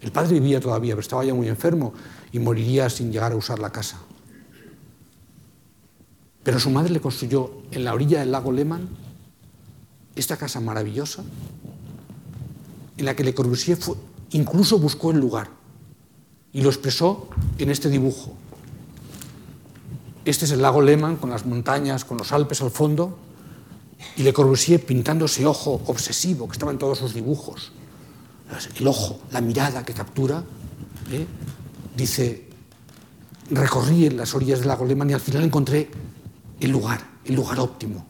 El padre vivía todavía, pero estaba ya muy enfermo y moriría sin llegar a usar la casa. Pero su madre le construyó en la orilla del lago Léman esta casa maravillosa en la que Le Corbusier fue, incluso buscó el lugar y lo expresó en este dibujo. Este es el lago Léman con las montañas, con los Alpes al fondo y Le Corbusier pintando ese ojo obsesivo que estaba en todos sus dibujos. el ojo, la mirada que captura, ¿eh? Dice, recorrí en las orillas del lago Lemán y al final encontré el lugar, el lugar óptimo.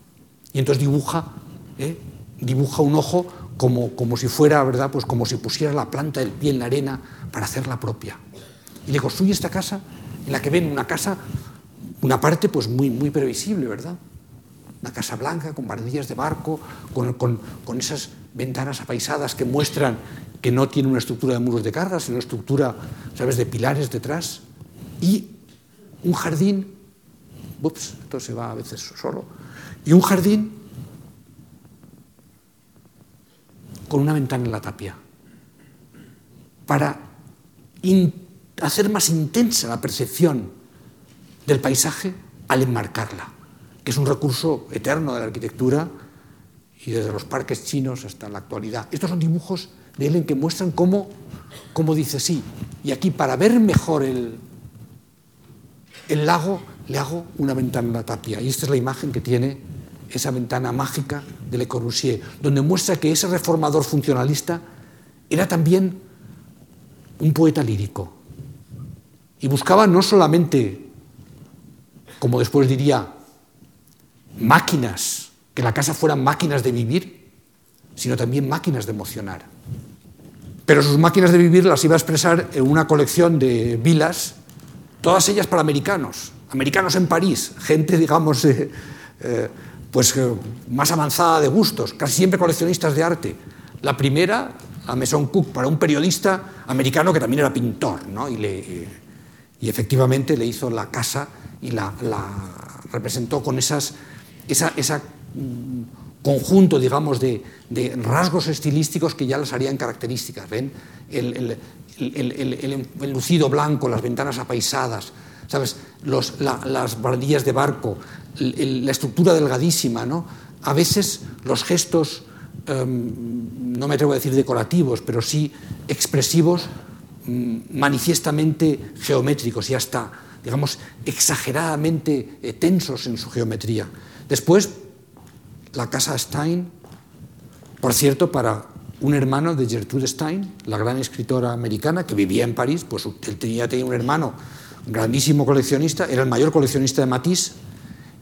Y entonces dibuja, ¿eh? dibuja un ojo como, como si fuera, ¿verdad? Pues como si pusiera la planta del pie en la arena para hacerla propia. Y le construye esta casa en la que ven una casa, una parte pues muy, muy previsible, ¿verdad? Una casa blanca con barandillas de barco, con, con, con esas ventanas apaisadas que muestran que no tiene una estructura de muros de carga, sino una estructura, ¿sabes?, de pilares detrás. Y un jardín, ups, esto se va a veces solo, y un jardín con una ventana en la tapia, para in- hacer más intensa la percepción del paisaje al enmarcarla, que es un recurso eterno de la arquitectura y desde los parques chinos hasta la actualidad. Estos son dibujos de él en que muestran cómo, cómo dice sí, y aquí para ver mejor el, el lago le hago una ventana en la tapia, y esta es la imagen que tiene esa ventana mágica de Le Corbusier, donde muestra que ese reformador funcionalista era también un poeta lírico y buscaba no solamente, como después diría, máquinas, que la casa fueran máquinas de vivir, sino también máquinas de emocionar. Pero sus máquinas de vivir las iba a expresar en una colección de vilas, todas ellas para americanos, americanos en París, gente, digamos, eh, eh, pues eh, más avanzada de gustos, casi siempre coleccionistas de arte. La primera, la Maison Cook, para un periodista americano que también era pintor, ¿no? Y, le, eh, y efectivamente le hizo la casa y la, la representó con esas, esa, esa conjunto, digamos, de, de rasgos estilísticos que ya las harían características. ¿Ven? El, el, el, el, el, el lucido blanco, las ventanas apaisadas, ¿sabes? Los, la, las barandillas de barco, el, el, la estructura delgadísima, ¿no? A veces los gestos, eh, no me atrevo a decir decorativos, pero sí expresivos, eh, manifiestamente geométricos y hasta, digamos, exageradamente tensos en su geometría. Después, la casa Stein, por cierto, para un hermano de Gertrude Stein, la gran escritora americana que vivía en París, pues él tenía, tenía un hermano grandísimo coleccionista, era el mayor coleccionista de Matisse,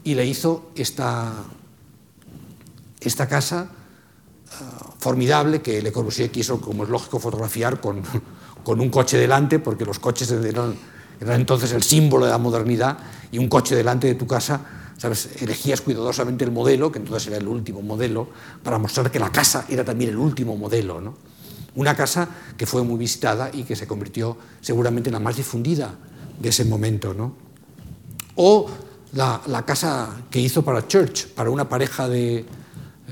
y le hizo esta, esta casa uh, formidable que Le Corbusier quiso, como es lógico, fotografiar con, con un coche delante, porque los coches eran... Era entonces el símbolo de la modernidad, y un coche delante de tu casa, ¿sabes? Elegías cuidadosamente el modelo, que entonces era el último modelo, para mostrar que la casa era también el último modelo, ¿no? Una casa que fue muy visitada y que se convirtió seguramente en la más difundida de ese momento, ¿no? O la, la casa que hizo para Church, para una pareja de,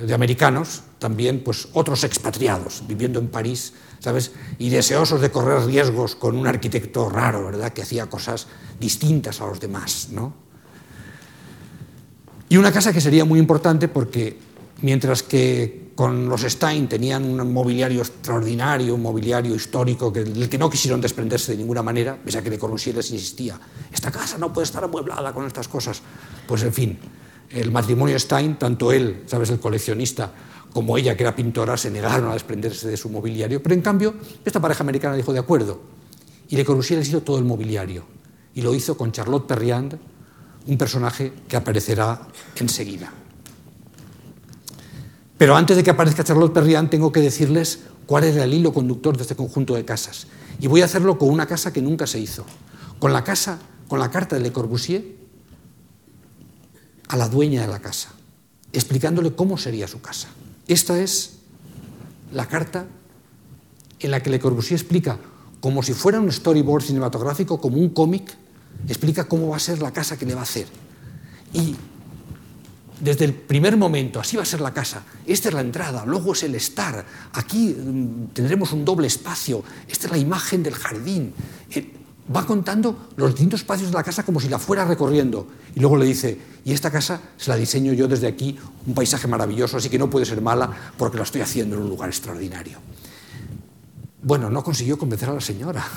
de americanos, también pues otros expatriados viviendo en París, ¿sabes? Y deseosos de correr riesgos con un arquitecto raro, ¿verdad?, que hacía cosas distintas a los demás, ¿no? Y una casa que sería muy importante porque, mientras que con los Stein tenían un mobiliario extraordinario, un mobiliario histórico que, del que no quisieron desprenderse de ninguna manera, pese a que Le Corbusier les insistía, esta casa no puede estar amueblada con estas cosas. Pues, en fin, el matrimonio Stein, tanto él, ¿sabes?, el coleccionista, como ella, que era pintora, se negaron a desprenderse de su mobiliario. Pero en cambio, esta pareja americana dijo de acuerdo. Y Le Corbusier les hizo todo el mobiliario. Y lo hizo con Charlotte Perriand, un personaje que aparecerá enseguida. Pero antes de que aparezca Charlotte Perriand, tengo que decirles cuál era el hilo conductor de este conjunto de casas. Y voy a hacerlo con una casa que nunca se hizo. Con la casa, con la carta de Le Corbusier a la dueña de la casa, explicándole cómo sería su casa. Esta es la carta en la que Le Corbusier explica, como si fuera un storyboard cinematográfico, como un cómic, explica cómo va a ser la casa que le va a hacer. Y desde el primer momento, así va a ser la casa, esta es la entrada, luego es el estar, aquí tendremos un doble espacio, esta es la imagen del jardín. Va contando los distintos espacios de la casa como si la fuera recorriendo. Y luego le dice, y esta casa se la diseño yo desde aquí, un paisaje maravilloso, así que no puede ser mala porque la estoy haciendo en un lugar extraordinario. Bueno, no consiguió convencer a la señora.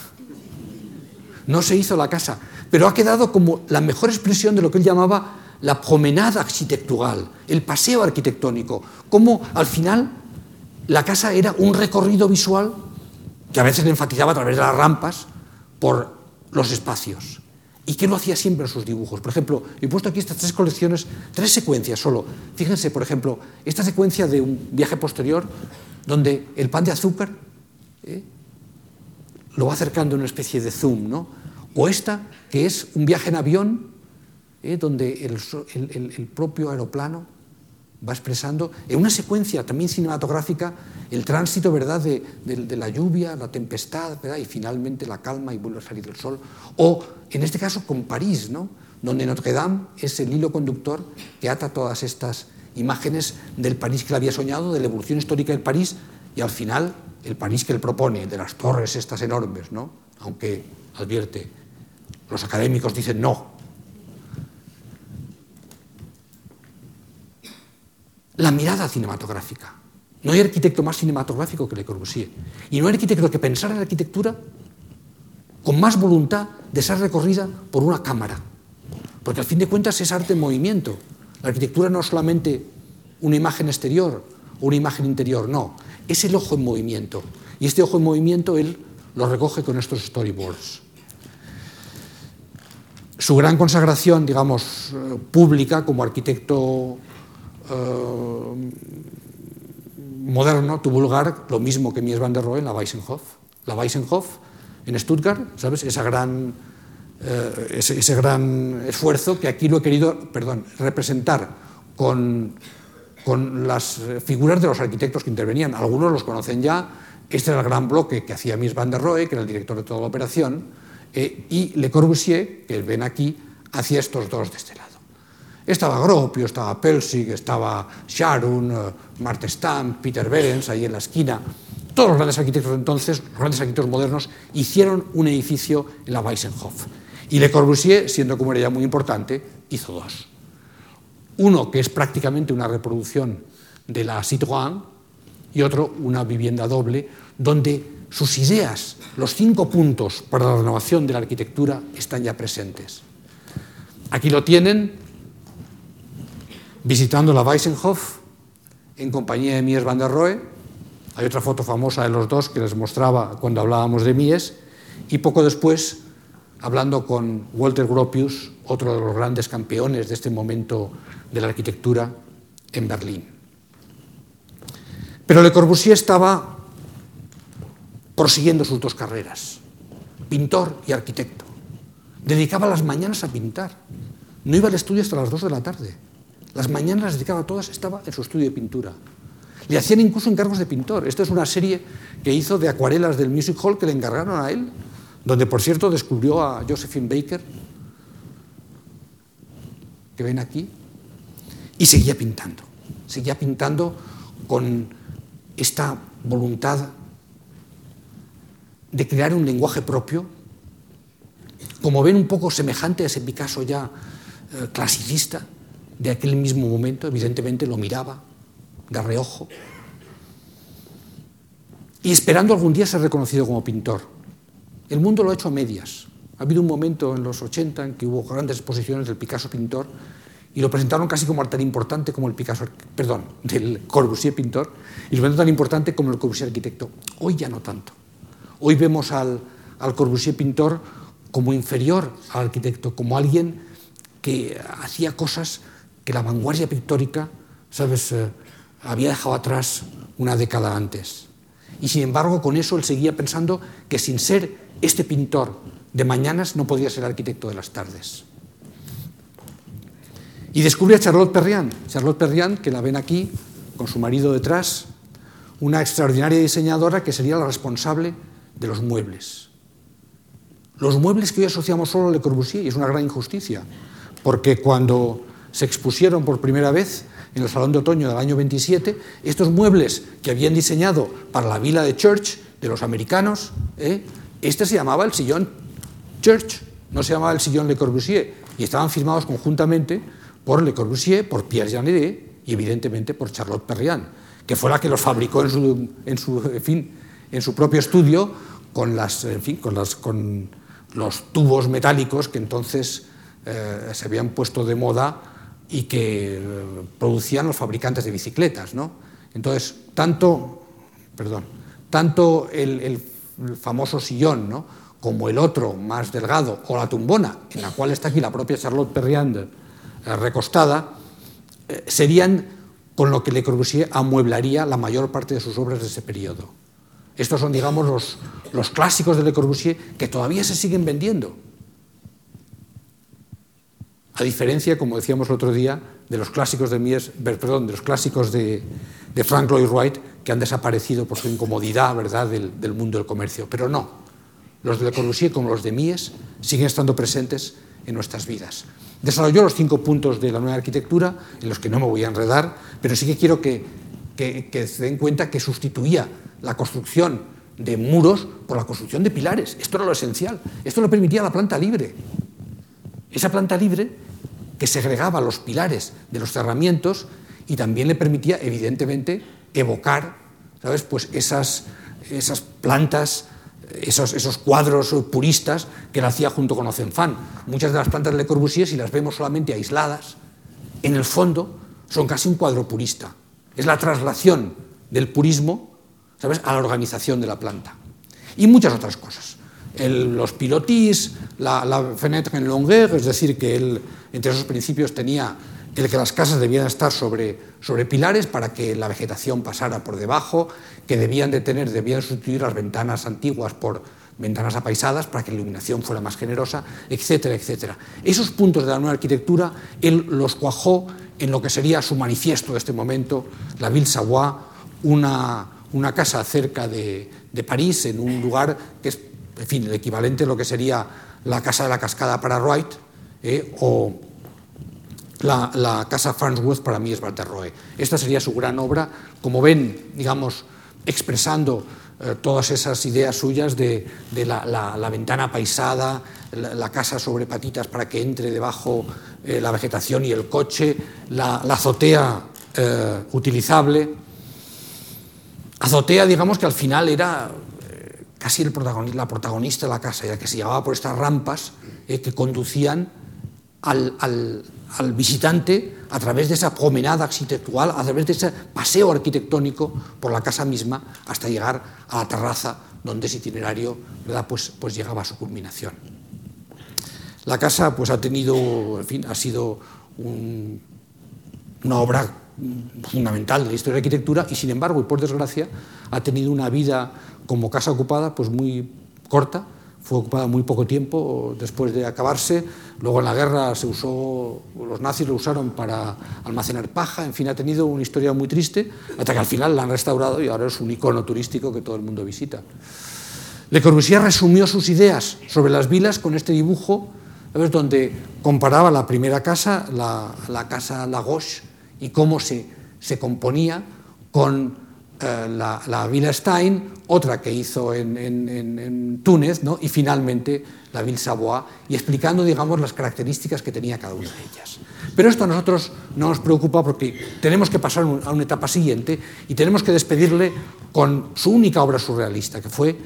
No se hizo la casa, pero ha quedado como la mejor expresión de lo que él llamaba la promenade arquitectural, el paseo arquitectónico, como al final la casa era un recorrido visual que a veces enfatizaba a través de las rampas por los espacios, y que lo hacía siempre en sus dibujos. Por ejemplo, he puesto aquí estas tres colecciones, tres secuencias solo. Fíjense, por ejemplo, esta secuencia de un viaje posterior, donde el pan de azúcar ¿eh? lo va acercando en una especie de zoom, ¿no? O esta, que es un viaje en avión, ¿eh? donde el, el, el propio aeroplano va expresando, en una secuencia también cinematográfica, el tránsito, ¿verdad?, de, de, de la lluvia, la tempestad, ¿verdad?, y finalmente la calma y vuelve a salir el sol. O, en este caso, con París, ¿no?, donde Notre Dame es el hilo conductor que ata todas estas imágenes del París que él había soñado, de la evolución histórica del París, y al final el París que él propone, de las torres estas enormes, ¿no?, aunque, advierte, los académicos dicen no. La mirada cinematográfica. No hay arquitecto más cinematográfico que Le Corbusier. Y no hay arquitecto que pensara en la arquitectura con más voluntad de ser recorrida por una cámara. Porque al fin de cuentas es arte en movimiento. La arquitectura no es solamente una imagen exterior o una imagen interior, no. Es el ojo en movimiento. Y este ojo en movimiento él lo recoge con estos storyboards. Su gran consagración, digamos, pública como arquitecto Uh, moderno tuvo lugar lo mismo que Mies van der Rohe en la Weissenhof. La Weissenhof en Stuttgart, ¿sabes? Esa gran, uh, ese, ese gran esfuerzo que aquí lo he querido perdón, representar con, con las figuras de los arquitectos que intervenían. Algunos los conocen ya. Este era el gran bloque que hacía Mies van der Rohe, que era el director de toda la operación, eh, y Le Corbusier, que ven aquí, hacía estos dos de este lado. Estaba Gropius, estaba Pelsig, estaba Scharoun, Marthe Stamm, Peter Behrens, ahí en la esquina. Todos los grandes arquitectos de entonces, los grandes arquitectos modernos, hicieron un edificio en la Weissenhof. Y Le Corbusier, siendo como era ya muy importante, hizo dos. Uno que es prácticamente una reproducción de la Citroën y otro una vivienda doble, donde sus ideas, los cinco puntos para la renovación de la arquitectura, están ya presentes. Aquí lo tienen, visitando la Weissenhof en compañía de Mies van der Rohe. Hay otra foto famosa de los dos que les mostraba cuando hablábamos de Mies, y poco después hablando con Walter Gropius, otro de los grandes campeones de este momento de la arquitectura en Berlín. Pero Le Corbusier estaba prosiguiendo sus dos carreras, pintor y arquitecto. Dedicaba las mañanas a pintar. No iba al estudio hasta las dos de la tarde. Las mañanas las dedicaba todas, estaba en su estudio de pintura. Le hacían incluso encargos de pintor. Esta es una serie que hizo de acuarelas del Music Hall que le encargaron a él, donde, por cierto, descubrió a Josephine Baker, que ven aquí, y seguía pintando. Seguía pintando con esta voluntad de crear un lenguaje propio, como ven, un poco semejante a ese Picasso ya eh, clasicista, de aquel mismo momento. Evidentemente lo miraba de reojo y esperando algún día ser reconocido como pintor. El mundo lo ha hecho a medias. Ha habido un momento en los ochenta en que hubo grandes exposiciones del Picasso pintor y lo presentaron casi como tan importante como el Picasso, perdón, del Corbusier pintor, y lo presentaron tan importante como el Corbusier arquitecto. Hoy ya no tanto. Hoy vemos al, al Corbusier pintor como inferior al arquitecto, como alguien que hacía cosas que la vanguardia pictórica, ¿sabes?, eh, había dejado atrás una década antes. Y sin embargo, con eso él seguía pensando que sin ser este pintor de mañanas no podía ser arquitecto de las tardes. Y descubre a Charlotte Perriand. Charlotte Perriand, que la ven aquí, con su marido detrás, una extraordinaria diseñadora que sería la responsable de los muebles. Los muebles que hoy asociamos solo a Le Corbusier, y es una gran injusticia, porque cuando se expusieron por primera vez en el Salón de Otoño del año veintisiete, estos muebles que habían diseñado para la villa de Church, de los americanos, ¿eh? este se llamaba el sillón Church, no se llamaba el sillón Le Corbusier, y estaban firmados conjuntamente por Le Corbusier, por Pierre Jeanneret y evidentemente por Charlotte Perriand, que fue la que los fabricó en su, en su, en fin, en su propio estudio con, las, en fin, con, las, con los tubos metálicos que entonces eh, se habían puesto de moda y que producían los fabricantes de bicicletas, ¿no? Entonces, tanto, perdón, tanto el, el, el famoso sillón, ¿no?, como el otro más delgado, o la tumbona, en la cual está aquí la propia Charlotte Perriander eh, recostada, eh, serían con lo que Le Corbusier amueblaría la mayor parte de sus obras de ese periodo. Estos son, digamos, los, los clásicos de Le Corbusier que todavía se siguen vendiendo. A diferencia, como decíamos el otro día, de los clásicos de Mies, perdón, de los clásicos de, de Frank Lloyd Wright, que han desaparecido por su incomodidad, ¿verdad?, del, del mundo del comercio. Pero no, los de Le Corbusier como los de Mies siguen estando presentes en nuestras vidas. Desarrolló los cinco puntos de la nueva arquitectura, en los que no me voy a enredar, pero sí que quiero que, que, que se den cuenta que sustituía la construcción de muros por la construcción de pilares. Esto era lo esencial. Esto lo permitía la planta libre. Esa planta libre que segregaba los pilares de los cerramientos y también le permitía, evidentemente, evocar, ¿sabes?, pues esas, esas plantas, Esos, esos cuadros puristas que él hacía junto con Ozenfant. Muchas de las plantas de Le Corbusier, si las vemos solamente aisladas, en el fondo son casi un cuadro purista. Es la traslación del purismo, ¿sabes?, a la organización de la planta. Y muchas otras cosas. El, los pilotis, la, la fenêtre en longueur, es decir, que él entre esos principios tenía el que las casas debían estar sobre, sobre pilares para que la vegetación pasara por debajo, que debían de tener, debían sustituir las ventanas antiguas por ventanas apaisadas para que la iluminación fuera más generosa, etcétera, etcétera. Esos puntos de la nueva arquitectura él los cuajó en lo que sería su manifiesto de este momento, la Ville Savoie, una, una casa cerca de, de París, en un lugar que es, en fin, el equivalente a lo que sería la Casa de la Cascada para Wright, eh, o La, la casa Farnsworth para mí es Mies van der Rohe. Esta sería su gran obra, como ven, digamos, expresando eh, todas esas ideas suyas de, de la, la, la ventana apaisada, la, la casa sobre patitas para que entre debajo eh, la vegetación y el coche, la, la azotea eh, utilizable. Azotea, digamos, que al final era eh, casi el protagonista, la protagonista de la casa, ya que se llevaba por estas rampas eh, que conducían al... al al visitante a través de esa promenada arquitectural, a través de ese paseo arquitectónico por la casa misma hasta llegar a la terraza donde ese itinerario, ¿verdad?, pues, pues llegaba a su culminación. La casa pues ha tenido, en fin, ha sido un, una obra fundamental de la historia de la arquitectura y, sin embargo, y por desgracia, ha tenido una vida como casa ocupada pues muy corta. Fue ocupada muy poco tiempo después de acabarse. Luego en la guerra se usó, los nazis lo usaron para almacenar paja. En fin, ha tenido una historia muy triste hasta que al final la han restaurado y ahora es un icono turístico que todo el mundo visita. Le Corbusier resumió sus ideas sobre las villas con este dibujo, ¿sabes?, donde comparaba la primera casa, la, la casa Lagoche, y cómo se, se componía con La, la Villa Stein, otra que hizo en, en, en, en Túnez, ¿no?, y finalmente la Ville Savoie, y explicando, digamos, las características que tenía cada una de ellas. Pero esto a nosotros no nos preocupa porque tenemos que pasar un, a una etapa siguiente y tenemos que despedirle con su única obra surrealista, que fue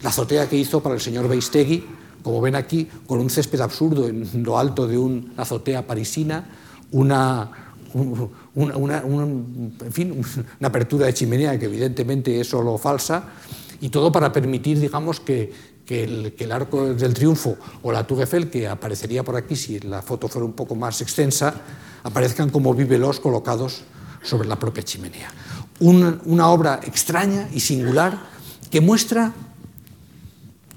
la azotea que hizo para el señor Beistegui, como ven aquí, con un césped absurdo en lo alto de una azotea parisina, una... Una, una, una, en fin, una apertura de chimenea que evidentemente es solo falsa, y todo para permitir, digamos, que, que, el, que el Arco del Triunfo o la Tour Eiffel, que aparecería por aquí si la foto fuera un poco más extensa, aparezcan como bibelots colocados sobre la propia chimenea. Una, una obra extraña y singular que muestra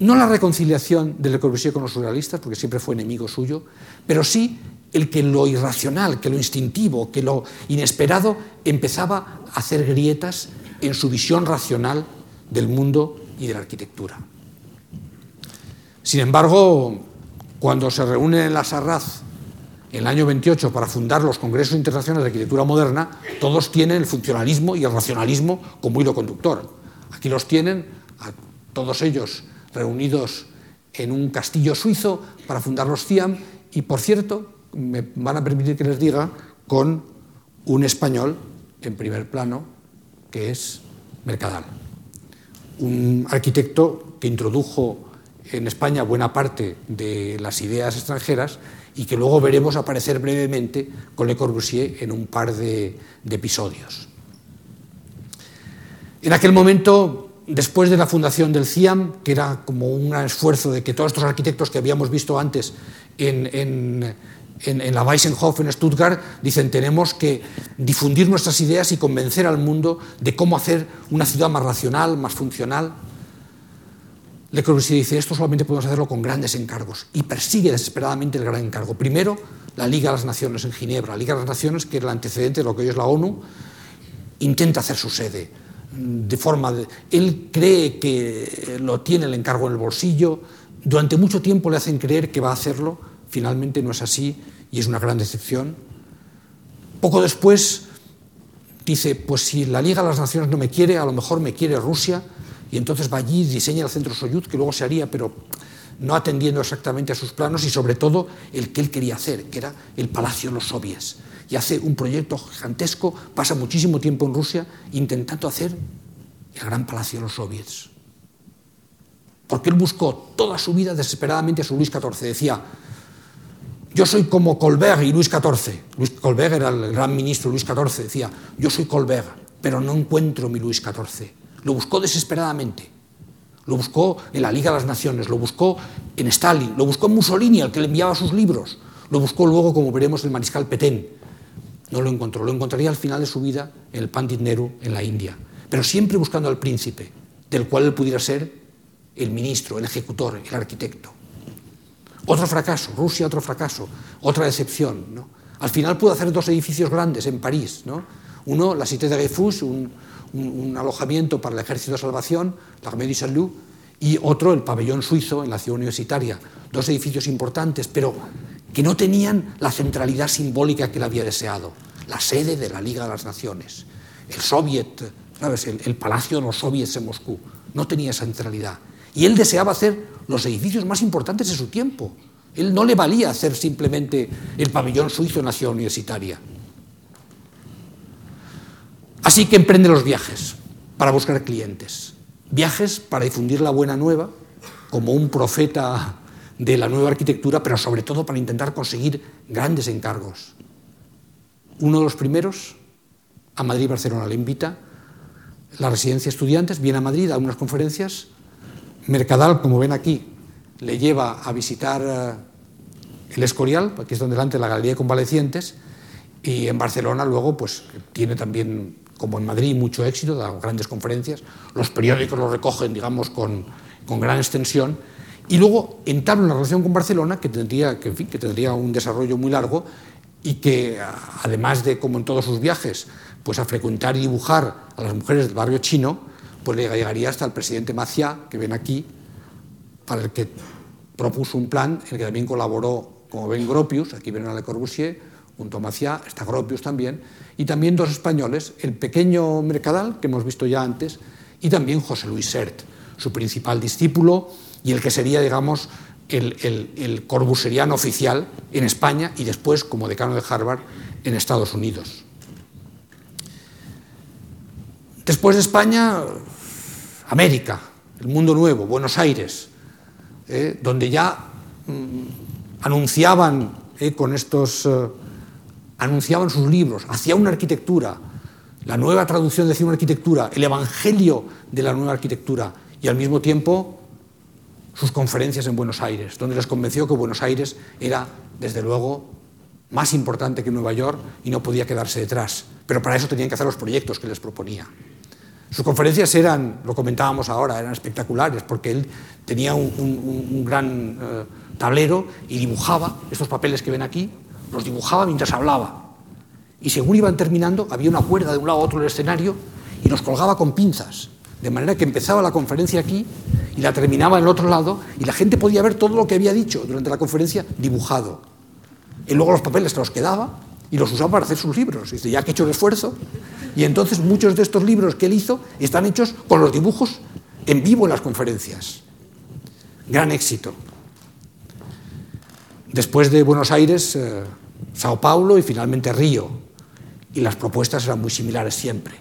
no la reconciliación de Le Corbusier con los surrealistas, porque siempre fue enemigo suyo, pero sí el que lo irracional, que lo instintivo, que lo inesperado empezaba a hacer grietas en su visión racional del mundo y de la arquitectura. Sin embargo, cuando se reúne en la Sarraz en el año veintiocho para fundar los Congresos Internacionales de Arquitectura Moderna, todos tienen el funcionalismo y el racionalismo como hilo conductor. Aquí los tienen, a todos ellos reunidos en un castillo suizo para fundar los C I A M, y, por cierto, me van a permitir que les diga, con un español en primer plano, que es Mercadal, un arquitecto que introdujo en España buena parte de las ideas extranjeras y que luego veremos aparecer brevemente con Le Corbusier en un par de, de episodios. En aquel momento después de la fundación del CIAM, que era como un esfuerzo de que todos estos arquitectos que habíamos visto antes en, en, en, en la Weissenhof, en Stuttgart, dicen: tenemos que difundir nuestras ideas y convencer al mundo de cómo hacer una ciudad más racional, más funcional. Le Corbusier dice: esto solamente podemos hacerlo con grandes encargos, y persigue desesperadamente el gran encargo. Primero, la Liga de las Naciones en Ginebra. La Liga de las Naciones, que era el antecedente de lo que hoy es la ONU, intenta hacer su sede. De forma de, él cree que lo tiene el encargo en el bolsillo. Durante mucho tiempo le hacen creer que va a hacerlo. Finalmente no es así y es una gran decepción. Poco después dice: pues si la Liga de las Naciones no me quiere, a lo mejor me quiere Rusia. Y entonces va allí y diseña el centro Soyuz, que luego se haría, pero no atendiendo exactamente a sus planos y sobre todo el que él quería hacer, que era el Palacio de los Soviets. Y hace un proyecto gigantesco, pasa muchísimo tiempo en Rusia intentando hacer el gran Palacio de los Soviets. Porque él buscó toda su vida desesperadamente a su Luis catorce. Decía: yo soy como Colbert y Luis catorce. Luis Colbert era el gran ministro. Luis catorce decía: yo soy Colbert, pero no encuentro mi Luis catorce. Lo buscó desesperadamente, lo buscó en la Liga de las Naciones, lo buscó en Stalin, lo buscó en Mussolini, al que le enviaba sus libros, lo buscó luego, como veremos, el mariscal Petén. No lo encontró, lo encontraría al final de su vida en el Pandit Nehru, en la India, pero siempre buscando al príncipe, del cual él pudiera ser el ministro, el ejecutor, el arquitecto. Otro fracaso, Rusia, otro fracaso, otra decepción, ¿no? Al final pudo hacer dos edificios grandes en París, ¿no? Uno, la Cité de Dreyfus, un Un, un alojamiento para el Ejército de Salvación, la Armée du Salut, y otro, el pabellón suizo en la ciudad universitaria. Dos edificios importantes, pero que no tenían la centralidad simbólica que él había deseado. La sede de la Liga de las Naciones, el Soviet, ¿sabes? El, el Palacio de los Soviets en Moscú. No tenía esa centralidad. Y él deseaba hacer los edificios más importantes de su tiempo. Él no le valía hacer simplemente el pabellón suizo en la ciudad universitaria. Así que emprende los viajes para buscar clientes. Viajes para difundir la buena nueva, como un profeta de la nueva arquitectura, pero sobre todo para intentar conseguir grandes encargos. Uno de los primeros, a Madrid y Barcelona, le invita la residencia de estudiantes, viene a Madrid, da unas conferencias. Mercadal, como ven aquí, le lleva a visitar el Escorial, aquí es donde delante la Galería de Convalecientes, y en Barcelona luego pues tiene también, como en Madrid, mucho éxito, da grandes conferencias, los periódicos lo recogen, digamos, con, con gran extensión, y luego entabla una relación con Barcelona que tendría, que, en fin, que tendría un desarrollo muy largo y que, además de, como en todos sus viajes, pues a frecuentar y dibujar a las mujeres del barrio chino, pues le llegaría hasta el presidente Maciá, que ven aquí, para el que propuso un plan, en el que también colaboró, como ven, Gropius, aquí ven a Le Corbusier, junto a Maciá, está Gropius también, y también dos españoles, el pequeño Mercadal, que hemos visto ya antes, y también José Luis Sert, su principal discípulo y el que sería, digamos, el, el, el corbuseriano oficial en España y después, como decano de Harvard, en Estados Unidos. Después de España, América, el mundo nuevo, Buenos Aires, eh, donde ya mmm, anunciaban eh, con estos... Eh, anunciaban sus libros, hacía una arquitectura, la nueva traducción de una arquitectura, el evangelio de la nueva arquitectura, y al mismo tiempo sus conferencias en Buenos Aires, donde les convenció que Buenos Aires era, desde luego, más importante que Nueva York y no podía quedarse detrás. Pero para eso tenían que hacer los proyectos que les proponía. Sus conferencias eran, lo comentábamos ahora, eran espectaculares, porque él tenía un, un, un gran eh, tablero y dibujaba estos papeles que ven aquí, los dibujaba mientras hablaba. Y según iban terminando, había una cuerda de un lado a otro del escenario y los colgaba con pinzas. De manera que empezaba la conferencia aquí y la terminaba en el otro lado y la gente podía ver todo lo que había dicho durante la conferencia dibujado. Y luego los papeles se los quedaba y los usaba para hacer sus libros. Dice, ya que he hecho el esfuerzo. Y entonces muchos de estos libros que él hizo están hechos con los dibujos en vivo en las conferencias. Gran éxito. Después de Buenos Aires... Eh, Sao Paulo y finalmente Río, y las propuestas eran muy similares siempre.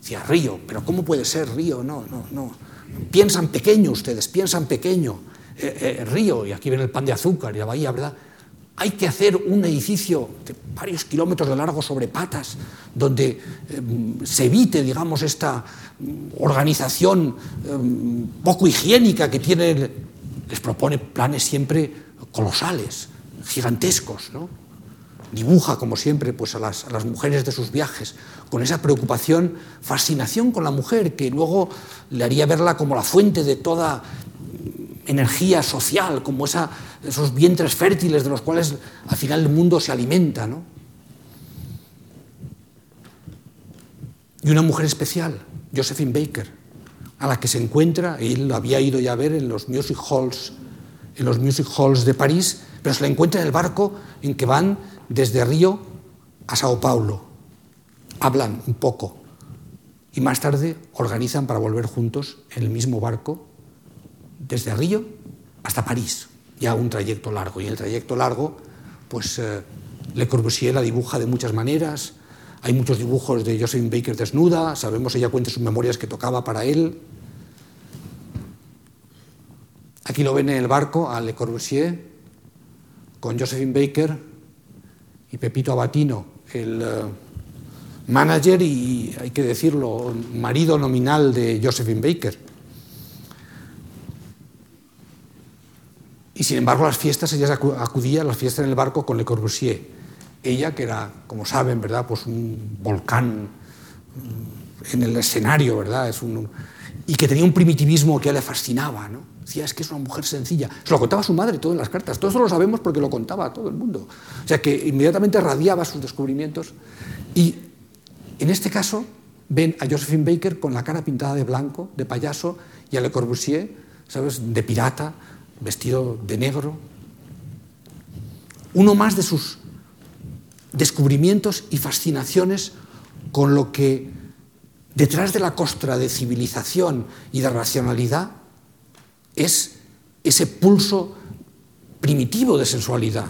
Decía, Río, pero ¿cómo puede ser Río? No, no, no. Piensan pequeño ustedes, piensan pequeño. Eh, eh, Río, y aquí ven el pan de azúcar y la bahía, ¿verdad? hay que hacer un edificio de varios kilómetros de largo sobre patas, donde eh, se evite, digamos, esta organización eh, poco higiénica que tiene, les propone planes siempre colosales, gigantescos, ¿no? Dibuja, como siempre, pues a las, a las mujeres de sus viajes, con esa preocupación, fascinación con la mujer, que luego le haría verla como la fuente de toda energía social, como esa, esos vientres fértiles de los cuales al final el mundo se alimenta, ¿no? Y una mujer especial, Josephine Baker, a la que se encuentra, él lo había ido ya a ver en los music halls, en los music halls de París, pero se la encuentra en el barco en que van desde Río a Sao Paulo. Hablan un poco y más tarde organizan para volver juntos en el mismo barco desde Río hasta París, ya un trayecto largo. Y en el trayecto largo, pues eh, Le Corbusier la dibuja de muchas maneras. Hay muchos dibujos de Josephine Baker desnuda, sabemos, ella cuenta sus memorias que tocaba para él. Aquí lo ven en el barco a Le Corbusier con Josephine Baker y Pepito Abatino, el uh, manager y, hay que decirlo, marido nominal de Josephine Baker. Y sin embargo, las fiestas, ella acudía a las fiestas en el barco con Le Corbusier. Ella, que era, como saben, ¿verdad?, pues un volcán en el escenario, ¿verdad?, es un, y que tenía un primitivismo que a ella le fascinaba, ¿no? Decía, es que es una mujer sencilla. Se lo contaba su madre, todo en las cartas. Todo eso lo sabemos porque lo contaba a todo el mundo. O sea, que inmediatamente radiaba sus descubrimientos. Y en este caso ven a Josephine Baker con la cara pintada de blanco, de payaso, y a Le Corbusier, ¿sabes?, de pirata, vestido de negro. Uno más de sus descubrimientos y fascinaciones con lo que detrás de la costra de civilización y de racionalidad es ese pulso primitivo de sensualidad.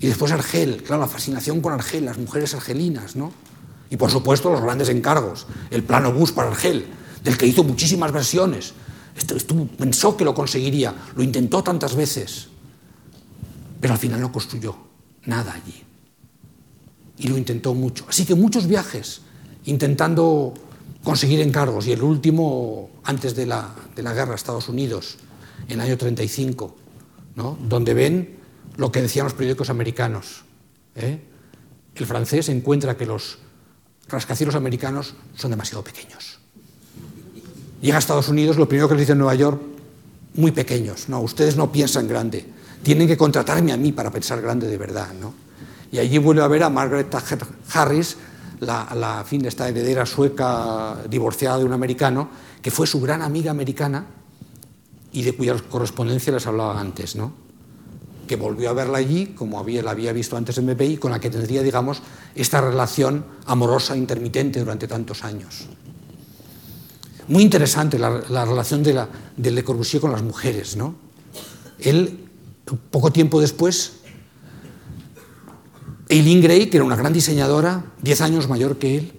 Y después Argel, claro, la fascinación con Argel, las mujeres argelinas, ¿no? Y por supuesto los grandes encargos, el plan Obús para Argel, del que hizo muchísimas versiones. Esto, esto, pensó que lo conseguiría, lo intentó tantas veces, pero al final no construyó nada allí. Y lo intentó mucho. Así que muchos viajes intentando conseguir encargos, y el último antes de la, de la guerra a Estados Unidos, en el año treinta y cinco, ¿no?, donde ven lo que decían los periódicos americanos, ¿eh? El francés encuentra que los rascacielos americanos son demasiado pequeños. Llega a Estados Unidos, lo primero que les dice en Nueva York, muy pequeños, no, ustedes no piensan grande, tienen que contratarme a mí para pensar grande de verdad, ¿no? Y allí vuelve a ver a Margaret Thatcher Harris, la, la fin, esta heredera sueca divorciada de un americano, que fue su gran amiga americana y de cuya correspondencia les hablaba antes, ¿no?, que volvió a verla allí, como había, la había visto antes en B P I, con la que tendría, digamos, esta relación amorosa intermitente durante tantos años. Muy interesante la, la relación de, la, de Le Corbusier con las mujeres, ¿no? Él, poco tiempo después, Eileen Gray, que era una gran diseñadora, diez años mayor que él,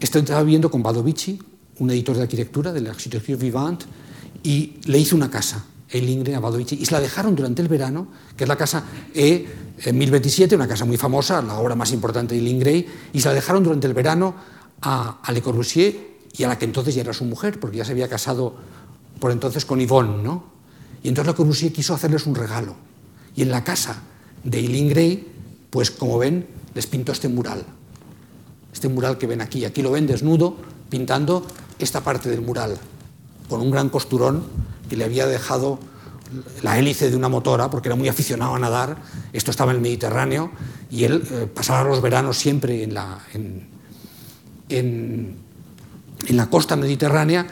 estaba viviendo con Badovici, un editor de arquitectura, de la Architecture Vivante, y le hizo una casa, Eileen Gray, a Badovici, y se la dejaron durante el verano, que es la casa E mil veintisiete, una casa muy famosa, la obra más importante de Eileen Gray, y se la dejaron durante el verano a, a Le Corbusier y a la que entonces ya era su mujer, porque ya se había casado por entonces con Yvonne, ¿no? Y entonces Le Corbusier quiso hacerles un regalo, y en la casa de Eileen Gray, pues como ven, les pintó este mural, este mural que ven aquí, aquí lo ven desnudo, pintando esta parte del mural, con un gran costurón que le había dejado la hélice de una motora, porque era muy aficionado a nadar, esto estaba en el Mediterráneo, y él eh, pasaba los veranos siempre en la, en, en, en la costa mediterránea,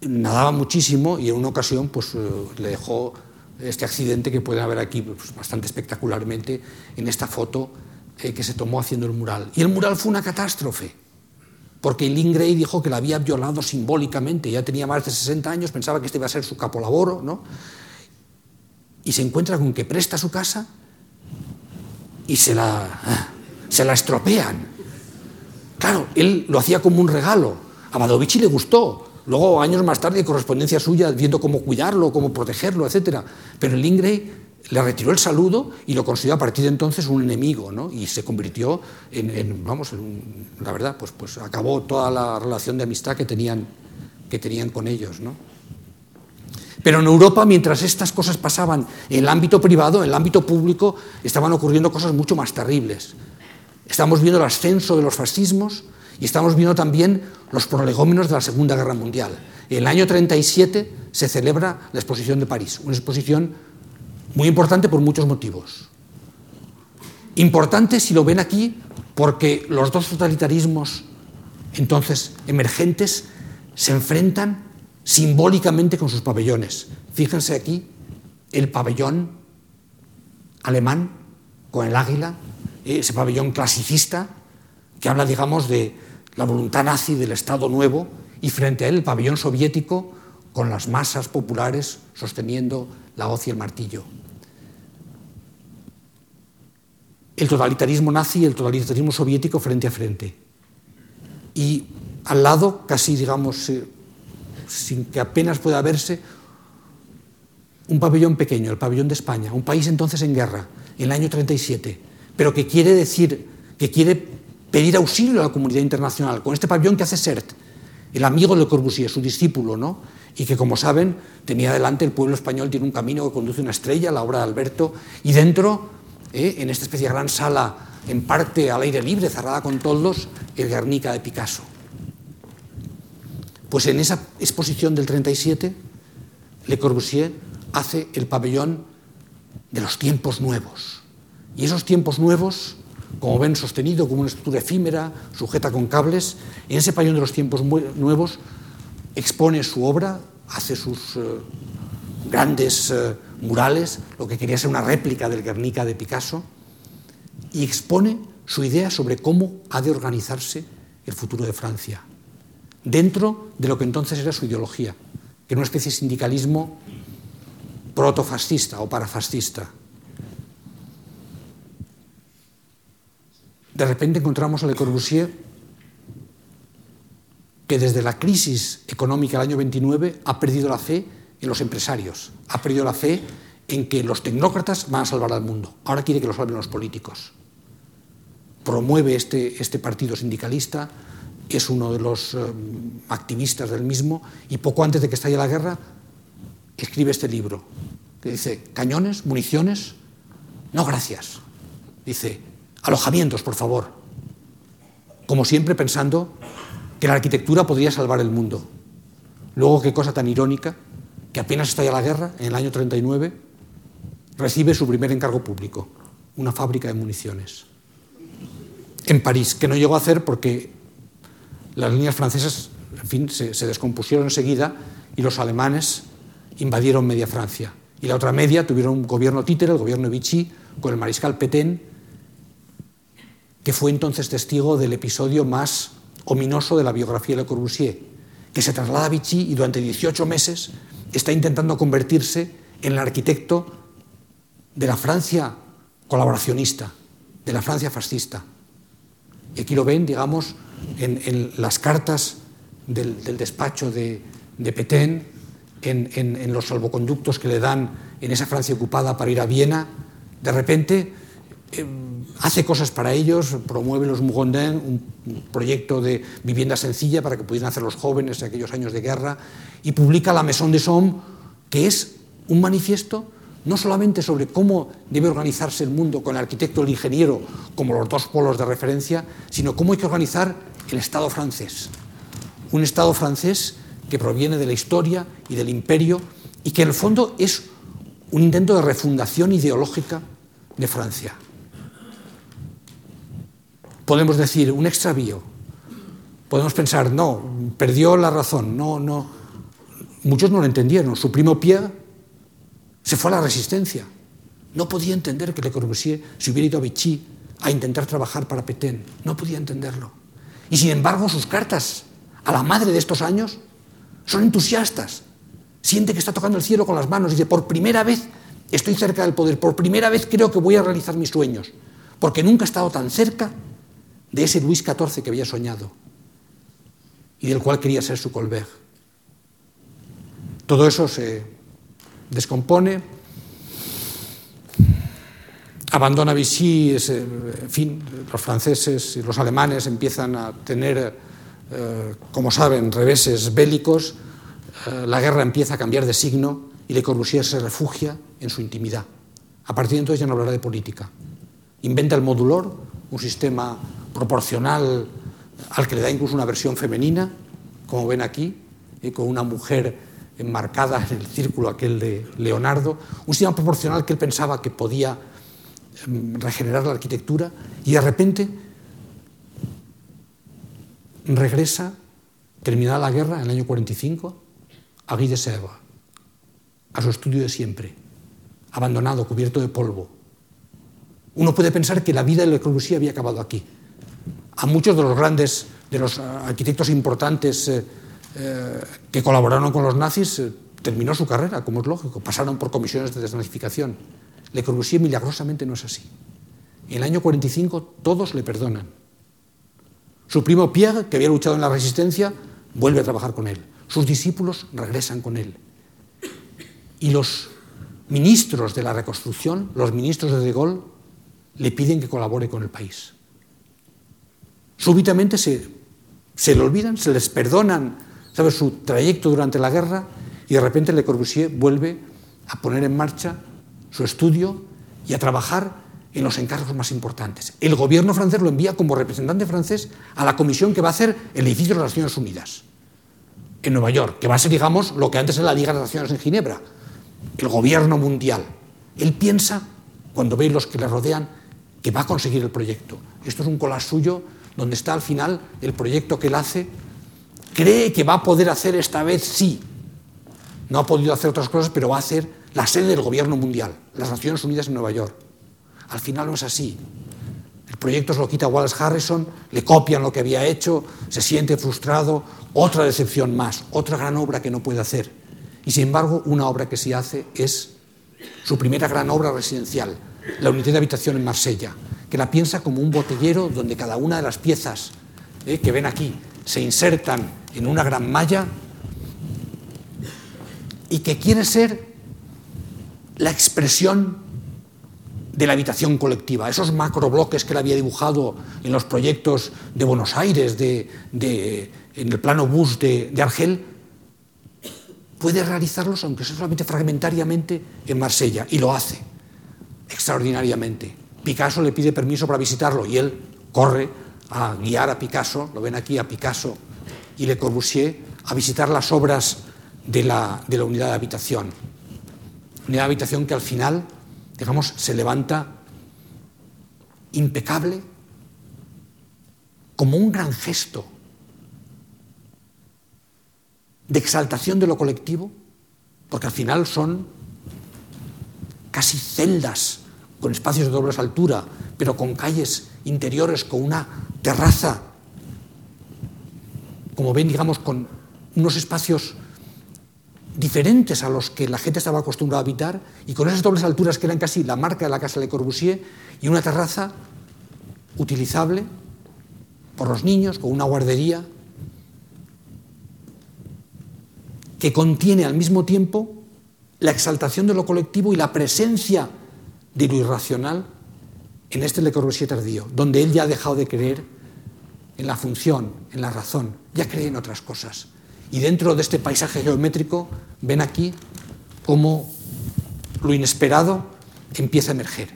nadaba muchísimo, y en una ocasión pues, eh, le dejó este accidente que pueden ver aquí pues, bastante espectacularmente en esta foto eh, que se tomó haciendo el mural. Y el mural fue una catástrofe, porque Eileen Gray dijo que la había violado simbólicamente, ya tenía más de sesenta años, pensaba que este iba a ser su capolaboro, ¿no? Y se encuentra con que presta su casa y se la, se la estropean. Claro, él lo hacía como un regalo, a Badovici le gustó. Luego, años más tarde, correspondencia suya, viendo cómo cuidarlo, cómo protegerlo, etcétera. Pero Eileen Gray le retiró el saludo y lo consideró a partir de entonces un enemigo, ¿no? Y se convirtió en, en vamos, en un, la verdad, pues, pues acabó toda la relación de amistad que tenían, que tenían con ellos, ¿no? Pero en Europa, mientras estas cosas pasaban en el ámbito privado, en el ámbito público, estaban ocurriendo cosas mucho más terribles. Estamos viendo el ascenso de los fascismos y estamos viendo también los prolegómenos de la Segunda Guerra Mundial. En el año treinta y siete se celebra la Exposición de París, una exposición muy importante por muchos motivos. Importante, si lo ven aquí, porque los dos totalitarismos entonces emergentes se enfrentan simbólicamente con sus pabellones. Fíjense aquí el pabellón alemán con el águila, ese pabellón clasicista que habla, digamos, de la voluntad nazi del Estado Nuevo, y frente a él el pabellón soviético con las masas populares sosteniendo la hoz y el martillo. El totalitarismo nazi y el totalitarismo soviético frente a frente. Y al lado, casi, digamos, sin que apenas pueda verse, un pabellón pequeño, el pabellón de España, un país entonces en guerra, en el año treinta y siete, pero que quiere decir, que quiere pedir auxilio a la comunidad internacional, con este pabellón que hace Sert, el amigo de Le Corbusier, su discípulo, ¿no? Y que, como saben, tenía delante El pueblo español tiene un camino que conduce a una estrella, la obra de Alberto, y dentro, eh, en esta especie de gran sala, en parte al aire libre, cerrada con toldos, el Guernica de Picasso. Pues en esa exposición del treinta y siete, Le Corbusier hace el pabellón de los tiempos nuevos. Y esos tiempos nuevos, como ven, sostenido como una estructura efímera, sujeta con cables, en ese pabellón de los tiempos nuevos expone su obra, hace sus eh, grandes eh, murales, lo que quería ser una réplica del Guernica de Picasso, y expone su idea sobre cómo ha de organizarse el futuro de Francia, dentro de lo que entonces era su ideología, que era una especie de sindicalismo protofascista o parafascista. De repente encontramos a Le Corbusier, que desde la crisis económica del año veintinueve ha perdido la fe en los empresarios, ha perdido la fe en que los tecnócratas van a salvar al mundo. Ahora quiere que lo salven los políticos. Promueve este, este partido sindicalista, es uno de los eh, activistas del mismo, y poco antes de que estalle la guerra escribe este libro que dice: cañones, municiones, no gracias. Dice: alojamientos, por favor. Como siempre, pensando que la arquitectura podría salvar el mundo. Luego, qué cosa tan irónica, que apenas estalla la guerra, en el año treinta y nueve, recibe su primer encargo público, una fábrica de municiones en París, que no llegó a hacer porque las líneas francesas, en fin, se, se descompusieron enseguida y los alemanes invadieron media Francia. Y la otra media tuvieron un gobierno títere, el gobierno de Vichy, con el mariscal Pétain, que fue entonces testigo del episodio más ominoso de la biografía de Le Corbusier, que se traslada a Vichy y durante dieciocho meses está intentando convertirse en el arquitecto de la Francia colaboracionista, de la Francia fascista. Y aquí lo ven, digamos, en, en las cartas del, del despacho de, de Pétain, en, en, en los salvoconductos que le dan en esa Francia ocupada para ir a Viena. De repente eh, hace cosas para ellos, promueve los Mougondin, un proyecto de vivienda sencilla para que pudieran hacer los jóvenes en aquellos años de guerra, y publica La Maison des Hommes, que es un manifiesto no solamente sobre cómo debe organizarse el mundo con el arquitecto y el ingeniero como los dos polos de referencia, sino cómo hay que organizar el Estado francés. Un Estado francés que proviene de la historia y del imperio y que en el fondo es un intento de refundación ideológica de Francia. Podemos decir un extravío, podemos pensar, no, perdió la razón, no, no. Muchos no lo entendieron. Su primo Pierre se fue a la resistencia. No podía entender que Le Corbusier se hubiera ido a Vichy a intentar trabajar para Pétain. No podía entenderlo. Y sin embargo, sus cartas a la madre de estos años son entusiastas. Siente que está tocando el cielo con las manos y dice: por primera vez estoy cerca del poder, por primera vez creo que voy a realizar mis sueños, porque nunca he estado tan cerca de ese Luis catorce que había soñado y del cual quería ser su Colbert. Todo eso se descompone, abandona Vichy, es, en fin, los franceses y los alemanes empiezan a tener, eh, como saben, reveses bélicos, eh, la guerra empieza a cambiar de signo y Le Corbusier se refugia en su intimidad. A partir de entonces ya no hablará de política. Inventa el modulor, un sistema proporcional al que le da incluso una versión femenina, como ven aquí, eh, con una mujer enmarcada en el círculo aquel de Leonardo, un sistema proporcional que él pensaba que podía regenerar la arquitectura, y de repente regresa, terminada la guerra en el año cuarenta y cinco, a Guy de Sèvres, a su estudio de siempre, abandonado, cubierto de polvo. Uno puede pensar que la vida de Le Corbusier había acabado aquí. A muchos de los grandes, de los arquitectos importantes eh, eh, que colaboraron con los nazis, eh, terminó su carrera, como es lógico, pasaron por comisiones de desnazificación. Le Corbusier milagrosamente no es así. En el año cuarenta y cinco todos le perdonan. Su primo Pierre, que había luchado en la Resistencia, vuelve a trabajar con él. Sus discípulos regresan con él. Y los ministros de la reconstrucción, los ministros de De Gaulle, le piden que colabore con el país. Súbitamente se, se le olvidan, se les perdonan, ¿sabes?, su trayecto durante la guerra, y de repente Le Corbusier vuelve a poner en marcha su estudio y a trabajar en los encargos más importantes. El gobierno francés lo envía como representante francés a la comisión que va a hacer el edificio de las Naciones Unidas en Nueva York, que va a ser, digamos, lo que antes era la Liga de las Naciones en Ginebra, el gobierno mundial. Él piensa, cuando veis los que le rodean, que va a conseguir el proyecto. Esto es un collage suyo donde está al final el proyecto que él hace. Cree que va a poder hacer esta vez, sí. No ha podido hacer otras cosas, pero va a hacer la sede del gobierno mundial, las Naciones Unidas en Nueva York. Al final no es así. El proyecto se lo quita Wallace Harrison, le copian lo que había hecho, se siente frustrado, otra decepción más, otra gran obra que no puede hacer. Y sin embargo, una obra que sí hace es su primera gran obra residencial, la unidad de habitación en Marsella, que la piensa como un botellero donde cada una de las piezas eh, que ven aquí se insertan en una gran malla y que quiere ser la expresión de la habitación colectiva, esos macrobloques que él había dibujado en los proyectos de Buenos Aires, de, de, en el plano bus de, de Argel, puede realizarlos, aunque sea solamente fragmentariamente, en Marsella, y lo hace extraordinariamente. Picasso le pide permiso para visitarlo y él corre a guiar a Picasso, lo ven aquí, a Picasso y Le Corbusier, a visitar las obras de la, de la unidad de habitación. Una habitación que al final, digamos, se levanta impecable, como un gran gesto de exaltación de lo colectivo, porque al final son casi celdas con espacios de doble altura, pero con calles interiores, con una terraza, como ven, digamos, con unos espacios diferentes a los que la gente estaba acostumbrada a habitar, y con esas dobles alturas que eran casi la marca de la casa Le Corbusier, y una terraza utilizable por los niños, con una guardería que contiene al mismo tiempo la exaltación de lo colectivo y la presencia de lo irracional en este Le Corbusier tardío, donde él ya ha dejado de creer en la función, en la razón, ya cree en otras cosas. Y dentro de este paisaje geométrico ven aquí cómo lo inesperado empieza a emerger,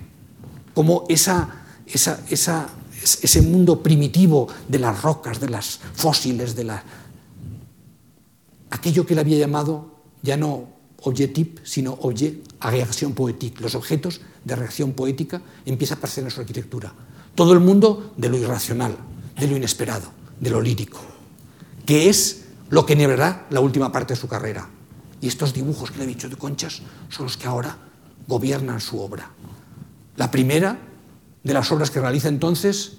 cómo esa, esa, esa, ese mundo primitivo de las rocas, de las fósiles, de la... aquello que él había llamado ya no objet type, sino objet à réaction poétique, los objetos de reacción poética, empieza a aparecer en su arquitectura. Todo el mundo de lo irracional, de lo inesperado, de lo lírico, que es lo que nebrará la última parte de su carrera. Y estos dibujos que le he dicho de conchas son los que ahora gobiernan su obra. La primera de las obras que realiza entonces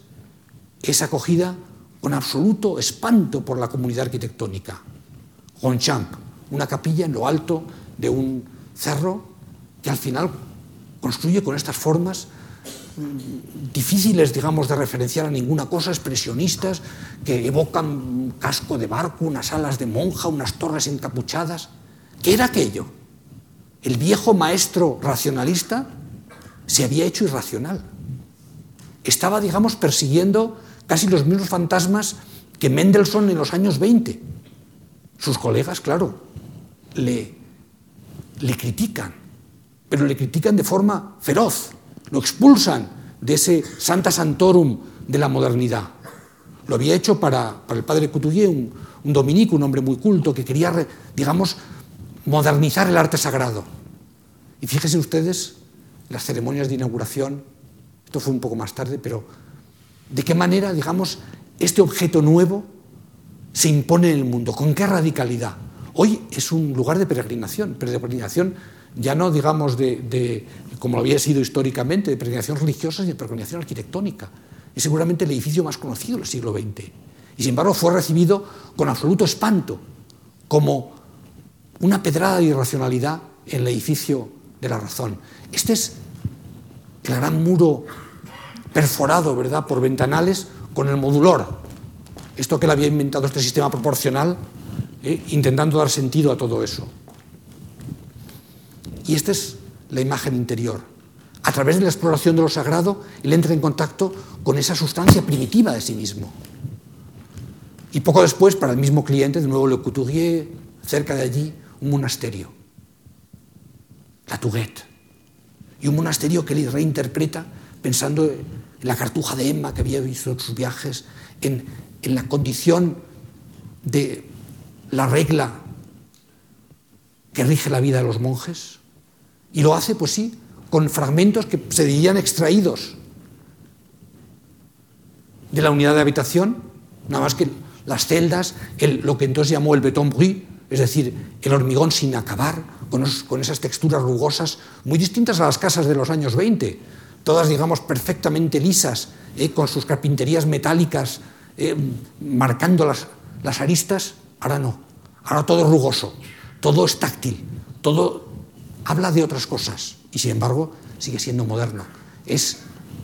es acogida con absoluto espanto por la comunidad arquitectónica. Ronchamp, una capilla en lo alto de un cerro que al final construye con estas formas difíciles, digamos, de referenciar a ninguna cosa, expresionistas, que evocan un casco de barco, unas alas de monja, unas torres encapuchadas. ¿Qué era aquello? El viejo maestro racionalista se había hecho irracional. Estaba, digamos, persiguiendo casi los mismos fantasmas que Mendelssohn en los años veinte. Sus colegas, claro, le, le critican, pero le critican de forma feroz. Lo expulsan de ese Sancta Sanctorum de la modernidad. Lo había hecho para, para el padre Couturier, un, un dominico, un hombre muy culto, que quería, digamos, modernizar el arte sagrado. Y fíjense ustedes, las ceremonias de inauguración, esto fue un poco más tarde, pero de qué manera, digamos, este objeto nuevo se impone en el mundo, con qué radicalidad. Hoy es un lugar de peregrinación, pero de peregrinación ya no, digamos, de, de, como lo había sido históricamente, de peregrinación religiosa, sino de peregrinación arquitectónica. Es seguramente el edificio más conocido del siglo veinte. Y sin embargo fue recibido con absoluto espanto, como una pedrada de irracionalidad en el edificio de la razón. Este es el gran muro perforado, ¿verdad?, por ventanales con el modulor. Esto que le había inventado este sistema proporcional, ¿eh?, intentando dar sentido a todo eso. Y esta es la imagen interior. A través de la exploración de lo sagrado, él entra en contacto con esa sustancia primitiva de sí mismo. Y poco después, para el mismo cliente, de nuevo Le Couturier, cerca de allí, un monasterio, la Touguette, y un monasterio que él reinterpreta pensando en la cartuja de Emma que había visto en sus viajes, en, en la condición de la regla que rige la vida de los monjes, y lo hace, pues sí, con fragmentos que se dirían extraídos de la unidad de habitación, nada más que las celdas, el, lo que entonces llamó el béton brut, es decir, el hormigón sin acabar, con, os, con esas texturas rugosas muy distintas a las casas de los años veinte, todas, digamos, perfectamente lisas, eh, con sus carpinterías metálicas, eh, marcando las, las aristas. Ahora no, ahora todo es rugoso, todo es táctil, todo habla de otras cosas. Y sin embargo sigue siendo moderno. Es,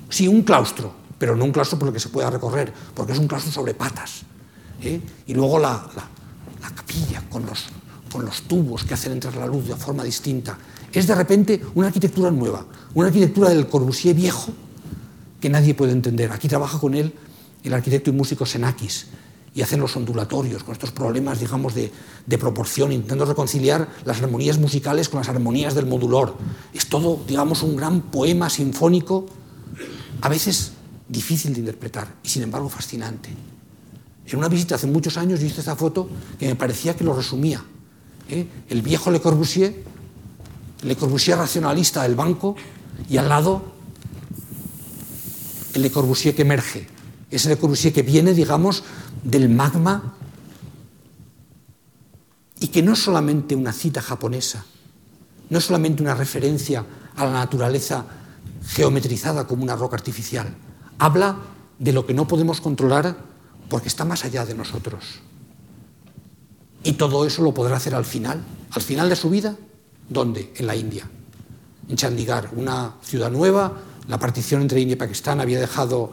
sí, un claustro, pero no un claustro por el que se pueda recorrer, porque es un claustro sobre patas, ¿eh? Y luego la, la, la capilla con los, con los tubos que hacen entrar la luz de forma distinta. Es de repente una arquitectura nueva, una arquitectura del Corbusier viejo que nadie puede entender. Aquí trabaja con él el arquitecto y músico Xenakis, y hacen los ondulatorios con estos problemas, digamos, de, de proporción, intentando reconciliar las armonías musicales con las armonías del modulor. Es todo, digamos, un gran poema sinfónico, a veces difícil de interpretar y sin embargo fascinante. En una visita hace muchos años yo hice esta foto que me parecía que lo resumía, ¿eh? El viejo Le Corbusier, Le Corbusier racionalista del banco, y al lado el Le Corbusier que emerge, ese Le Corbusier que viene, digamos, del magma, y que no es solamente una cita japonesa, no es solamente una referencia a la naturaleza geometrizada como una roca artificial, habla de lo que no podemos controlar porque está más allá de nosotros. Y todo eso lo podrá hacer al final, al final de su vida, ¿dónde? En la India, en Chandigarh, una ciudad nueva. La partición entre India y Pakistán había dejado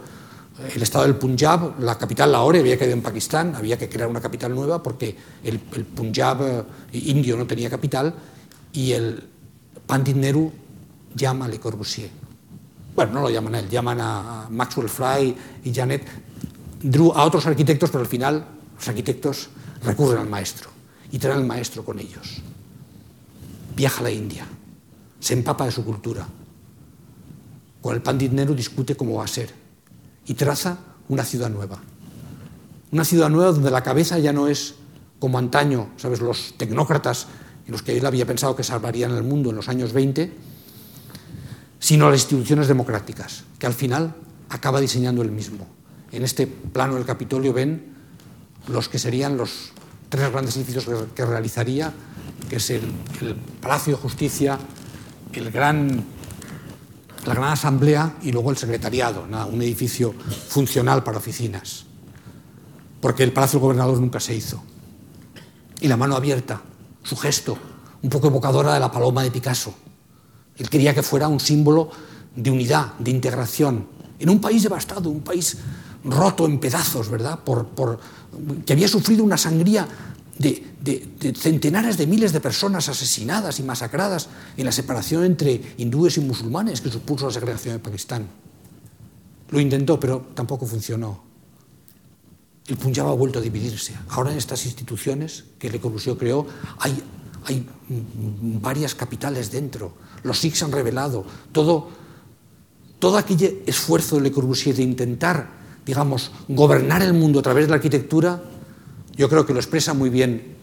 el estado del Punjab, la capital Lahore había quedado en Pakistán, había que crear una capital nueva porque el, el Punjab eh, indio no tenía capital, y el Pandit Nehru llama a Le Corbusier. Bueno, no lo llaman a él, llaman a Maxwell Fry y Janet Drew, a otros arquitectos, pero al final los arquitectos recurren al maestro y traen al maestro con ellos. Viaja a la India, se empapa de su cultura. Con el Pandit Nehru discute cómo va a ser. Y traza una ciudad nueva. Una ciudad nueva donde la cabeza ya no es como antaño, ¿sabes?, los tecnócratas en los que él había pensado que salvarían el mundo en los años veinte, sino las instituciones democráticas, que al final acaba diseñando él mismo. En este plano del Capitolio ven los que serían los tres grandes edificios que, que realizaría, que es el, el Palacio de Justicia, el gran... la Gran Asamblea y luego el Secretariado, nada, un edificio funcional para oficinas, porque el Palacio del Gobernador nunca se hizo. Y la mano abierta, su gesto, un poco evocadora de la paloma de Picasso. Él quería que fuera un símbolo de unidad, de integración, en un país devastado, un país roto en pedazos, ¿verdad?, por, por, que había sufrido una sangría de, de, de, de centenares de miles de personas asesinadas y masacradas en la separación entre hindúes y musulmanes que supuso la segregación de Pakistán. Lo intentó, pero tampoco funcionó. El Punjab ha vuelto a dividirse. Ahora en estas instituciones que Le Corbusier creó hay, hay varias capitales dentro. Los sikhs han revelado todo, todo aquel esfuerzo de Le Corbusier de intentar, digamos, gobernar el mundo a través de la arquitectura. Yo creo que lo expresa muy bien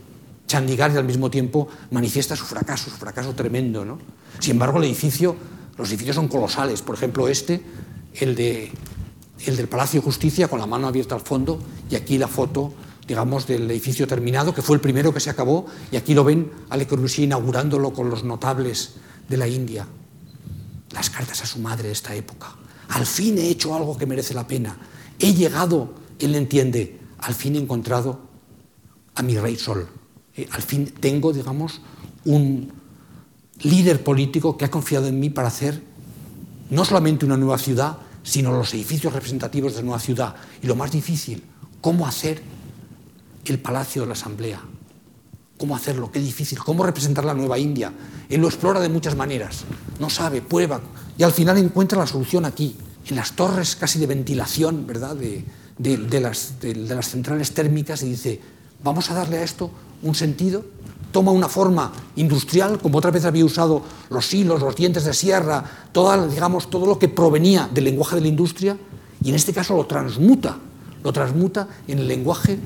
Chandigarh y al mismo tiempo manifiesta su fracaso, su fracaso tremendo, ¿no? Sin embargo, el edificio, los edificios son colosales. Por ejemplo, este, el, de, el del Palacio de Justicia, con la mano abierta al fondo, y aquí la foto, digamos, del edificio terminado, que fue el primero que se acabó, y aquí lo ven a Le Corbusier inaugurándolo con los notables de la India. Las cartas a su madre de esta época. Al fin he hecho algo que merece la pena. He llegado, él entiende, al fin he encontrado a mi rey Sol. Eh, al fin tengo, digamos, un líder político que ha confiado en mí para hacer no solamente una nueva ciudad, sino los edificios representativos de la nueva ciudad. Y lo más difícil, cómo hacer el Palacio de la Asamblea. Cómo hacerlo, qué difícil, cómo representar la nueva India. Él lo explora de muchas maneras, no sabe, prueba, y al final encuentra la solución aquí, en las torres casi de ventilación, ¿verdad?, de, de, de, las, de, de las centrales térmicas, y dice: vamos a darle a esto un sentido, toma una forma industrial, como otra vez había usado los hilos, los dientes de sierra, toda, digamos, todo lo que provenía del lenguaje de la industria, y en este caso lo transmuta, lo transmuta en el lenguaje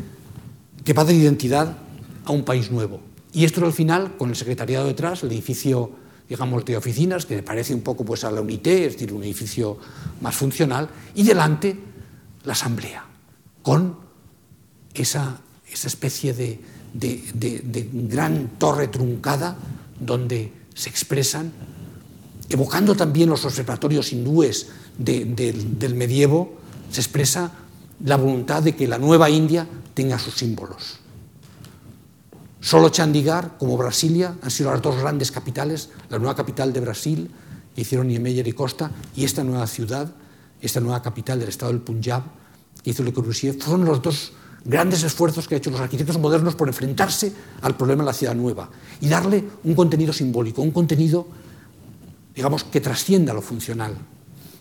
que va de identidad a un país nuevo. Y esto al final, con el secretariado detrás, el edificio, digamos, de oficinas, que parece un poco pues, a la Unité, es decir, un edificio más funcional, y delante la asamblea, con esa... esa especie de, de, de, de gran torre truncada donde se expresan, evocando también los observatorios hindúes de, de, del medievo, se expresa la voluntad de que la nueva India tenga sus símbolos. Solo Chandigarh, como Brasilia, han sido las dos grandes capitales, la nueva capital de Brasil, que hicieron Niemeyer y Costa, y esta nueva ciudad, esta nueva capital del estado del Punjab, que hizo Le Corbusier, fueron los dos grandes esfuerzos que han hecho los arquitectos modernos por enfrentarse al problema de la ciudad nueva y darle un contenido simbólico, un contenido, digamos, que trascienda lo funcional.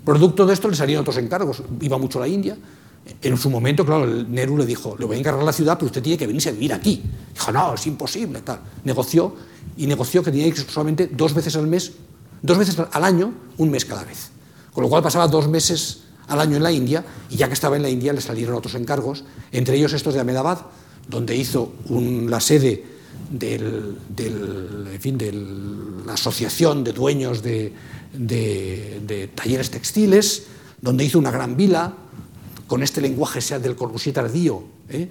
Producto de esto le salieron otros encargos. Iba mucho a la India. En su momento, claro, Nehru le dijo: le voy a encargar la ciudad, pero usted tiene que venirse a vivir aquí. Dijo: no, es imposible, tal. Negoció, y negoció que tenía que ir solamente dos veces al mes, dos veces al año, un mes cada vez. Con lo cual pasaba dos meses al año en la India, y ya que estaba en la India le salieron otros encargos, entre ellos estos de Ahmedabad, donde hizo un, la sede del, del, en fin, de la asociación de dueños de, de, de talleres textiles, donde hizo una gran vila, con este lenguaje sea del Corbusier tardío, ¿eh?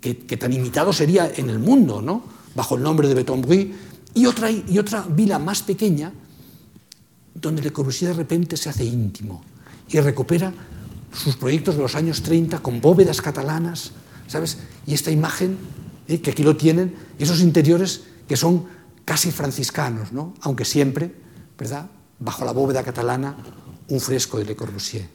que, que tan imitado sería en el mundo, ¿no?, bajo el nombre de Betonbruy, y otra, y otra vila más pequeña, donde Le Corbusier de repente se hace íntimo, y recupera sus proyectos de los años treinta con bóvedas catalanas, ¿sabes? Y esta imagen, ¿eh?, que aquí lo tienen, esos interiores que son casi franciscanos, ¿no?, aunque siempre, ¿verdad?, bajo la bóveda catalana, un fresco de Le Corbusier.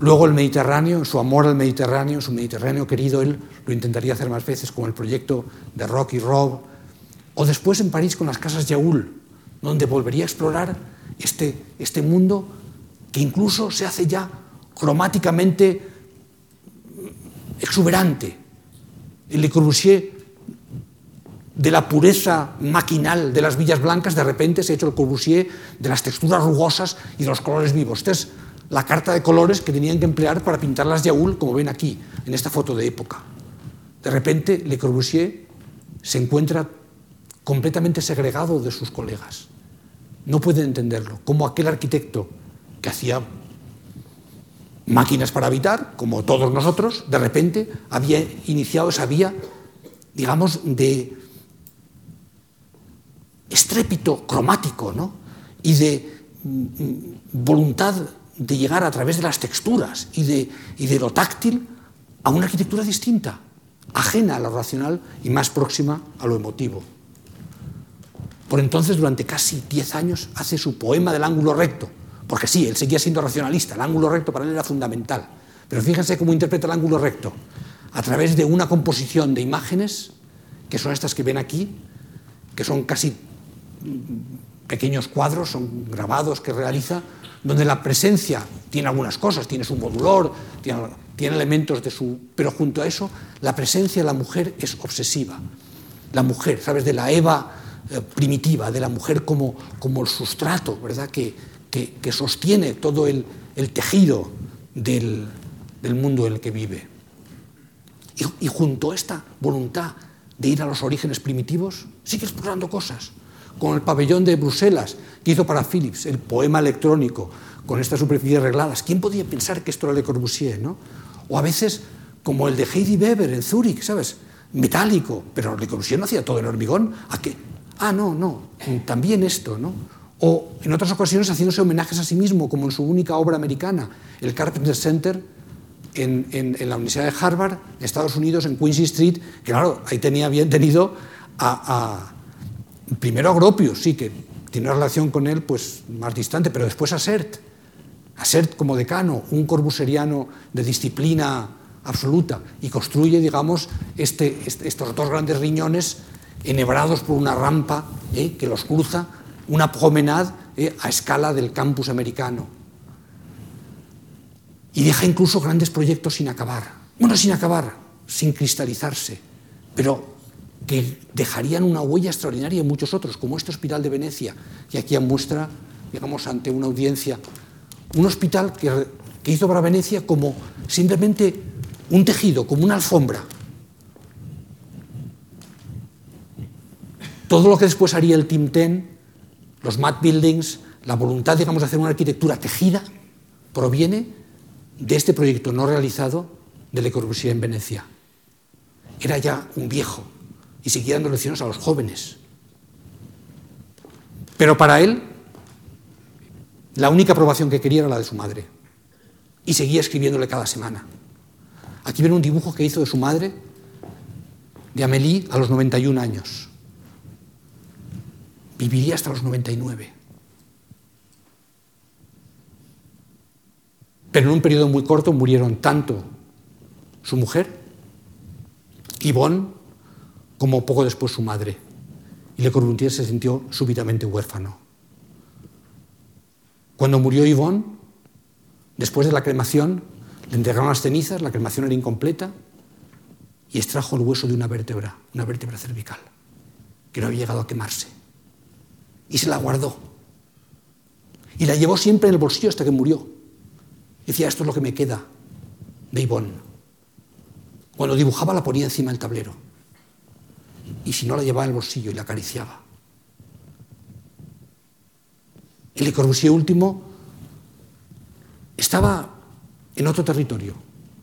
Luego el Mediterráneo, su amor al Mediterráneo, su Mediterráneo querido, él lo intentaría hacer más veces, como el proyecto de Rock y Rob, o después en París con las casas Jaul, donde volvería a explorar este, este mundo que incluso se hace ya cromáticamente exuberante. El Le Corbusier de la pureza maquinal de las villas blancas, de repente se ha hecho el Corbusier de las texturas rugosas y de los colores vivos. Esta es la carta de colores que tenían que emplear para pintar las Jaul, como ven aquí, en esta foto de época. De repente, Le Corbusier se encuentra completamente segregado de sus colegas. No pueden entenderlo, como aquel arquitecto que hacía máquinas para habitar, como todos nosotros, de repente había iniciado esa vía, digamos, de estrépito cromático, ¿no?, y de voluntad de llegar a través de las texturas y de, y de lo táctil a una arquitectura distinta, ajena a lo racional y más próxima a lo emotivo. Por entonces, durante casi diez años, hace su poema del ángulo recto, porque sí, él seguía siendo racionalista, el ángulo recto para él era fundamental. Pero fíjense cómo interpreta el ángulo recto. a través de una composición de imágenes, que son estas que ven aquí, que son casi pequeños cuadros, son grabados que realiza, donde la presencia tiene algunas cosas, tiene su modulor, tiene, tiene elementos de su... Pero junto a eso, la presencia de la mujer es obsesiva. La mujer, ¿sabes? De la Eva eh, primitiva, de la mujer como, como el sustrato, ¿verdad? Que, que, que sostiene todo el, el tejido del, del mundo en el que vive. Y, y junto a esta voluntad de ir a los orígenes primitivos, sigue explorando cosas. Con el pabellón de Bruselas, que hizo para Philips, el poema electrónico, con estas superficies regladas. ¿Quién podía pensar que esto era Le Corbusier, no? O a veces, como el de Heidi Weber en Zúrich, ¿sabes? Metálico, pero Le Corbusier no hacía todo en hormigón. ¿A qué? Ah, no, no, también esto, ¿no? O en otras ocasiones haciéndose homenajes a sí mismo, como en su única obra americana, el Carpenter Center, en, en, en la Universidad de Harvard, en Estados Unidos, en Quincy Street, que claro, ahí tenía bien tenido a... a primero a Gropius, sí, que tiene una relación con él pues, más distante, pero después a Sert. A Sert como decano, un corbuseriano de disciplina absoluta, y construye, digamos, este, este, estos dos grandes riñones enhebrados por una rampa eh, que los cruza, una promenade eh, a escala del campus americano. Y deja incluso grandes proyectos sin acabar. Bueno, sin acabar, sin cristalizarse, pero que dejarían una huella extraordinaria en muchos otros, como este hospital de Venecia, que aquí muestra, digamos, ante una audiencia, un hospital que, que hizo para Venecia como simplemente un tejido, como una alfombra. Todo lo que después haría el Team Ten, los Mad Buildings, la voluntad, digamos, de hacer una arquitectura tejida, proviene de este proyecto no realizado de Le Corbusier en Venecia. Era ya un viejo, y seguía dando lecciones a los jóvenes. Pero para él, la única aprobación que quería era la de su madre. Y seguía escribiéndole cada semana. Aquí ven un dibujo que hizo de su madre, de Amélie, a los noventa y un años. Viviría hasta los noventa y nueve. Pero en un periodo muy corto murieron tanto su mujer, Yvonne, como poco después su madre, y Le Corbusier se sintió súbitamente huérfano. Cuando murió Yvonne, después de la cremación, le entregaron las cenizas, la cremación era incompleta, y extrajo el hueso de una vértebra, una vértebra cervical, que no había llegado a quemarse, y se la guardó. Y la llevó siempre en el bolsillo hasta que murió. Decía, esto es lo que me queda de Yvonne. Cuando dibujaba la ponía encima del tablero. Y si no, la llevaba en el bolsillo y la acariciaba. El Le Corbusier último estaba en otro territorio,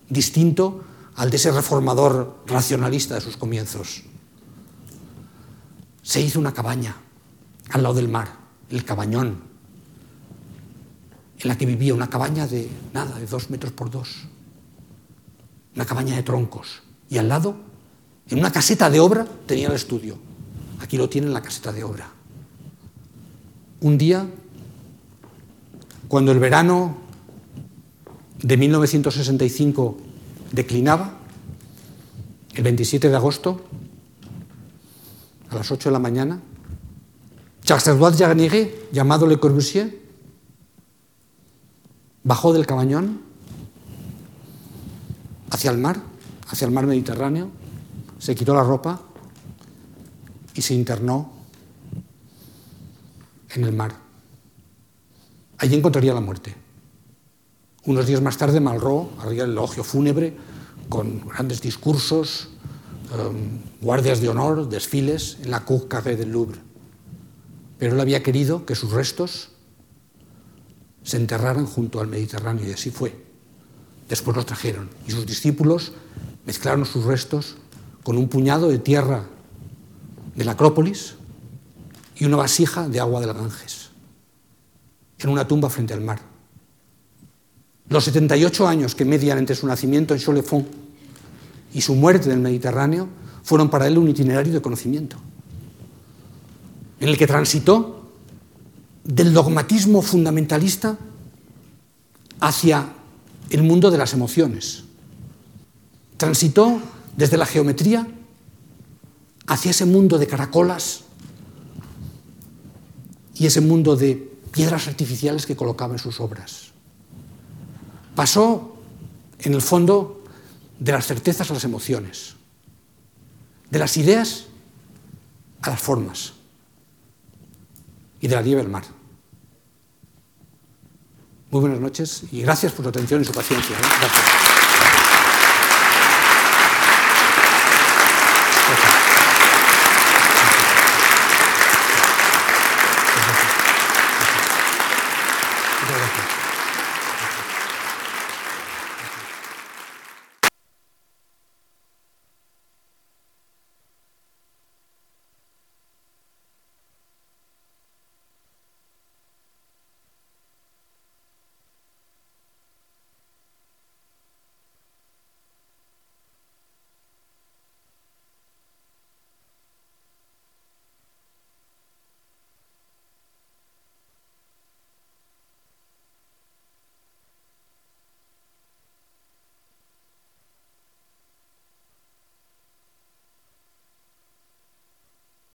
distinto al de ese reformador racionalista de sus comienzos. Se hizo una cabaña al lado del mar, el Cabañón, en la que vivía, una cabaña de nada, de dos metros por dos, una cabaña de troncos, y al lado, en una caseta de obra, tenía el estudio. Aquí lo tienen, la caseta de obra. Un día, cuando el verano de mil novecientos sesenta y cinco declinaba, el veintisiete de agosto, a las ocho de la mañana, Charles-Édouard Jarnier, llamado Le Corbusier, bajó del Cabañón hacia el mar, hacia el mar Mediterráneo. Se quitó la ropa y se internó en el mar. Allí encontraría la muerte. Unos días más tarde, Malraux haría el elogio fúnebre con grandes discursos, eh, guardias de honor, desfiles en la Cour Carrée del Louvre. Pero él había querido que sus restos se enterraran junto al Mediterráneo, y así fue. Después los trajeron y sus discípulos mezclaron sus restos con un puñado de tierra de la Acrópolis y una vasija de agua del Ganges, en una tumba frente al mar. Los setenta y ocho años que median entre su nacimiento en Chaux-les-Fonds y su muerte en el Mediterráneo fueron para él un itinerario de conocimiento, en el que transitó del dogmatismo fundamentalista hacia el mundo de las emociones, transitó desde la geometría hacia ese mundo de caracolas y ese mundo de piedras artificiales que colocaba en sus obras. Pasó, en el fondo, de las certezas a las emociones, de las ideas a las formas y de la nieve al mar. Muy buenas noches y gracias por su atención y su paciencia. Gracias.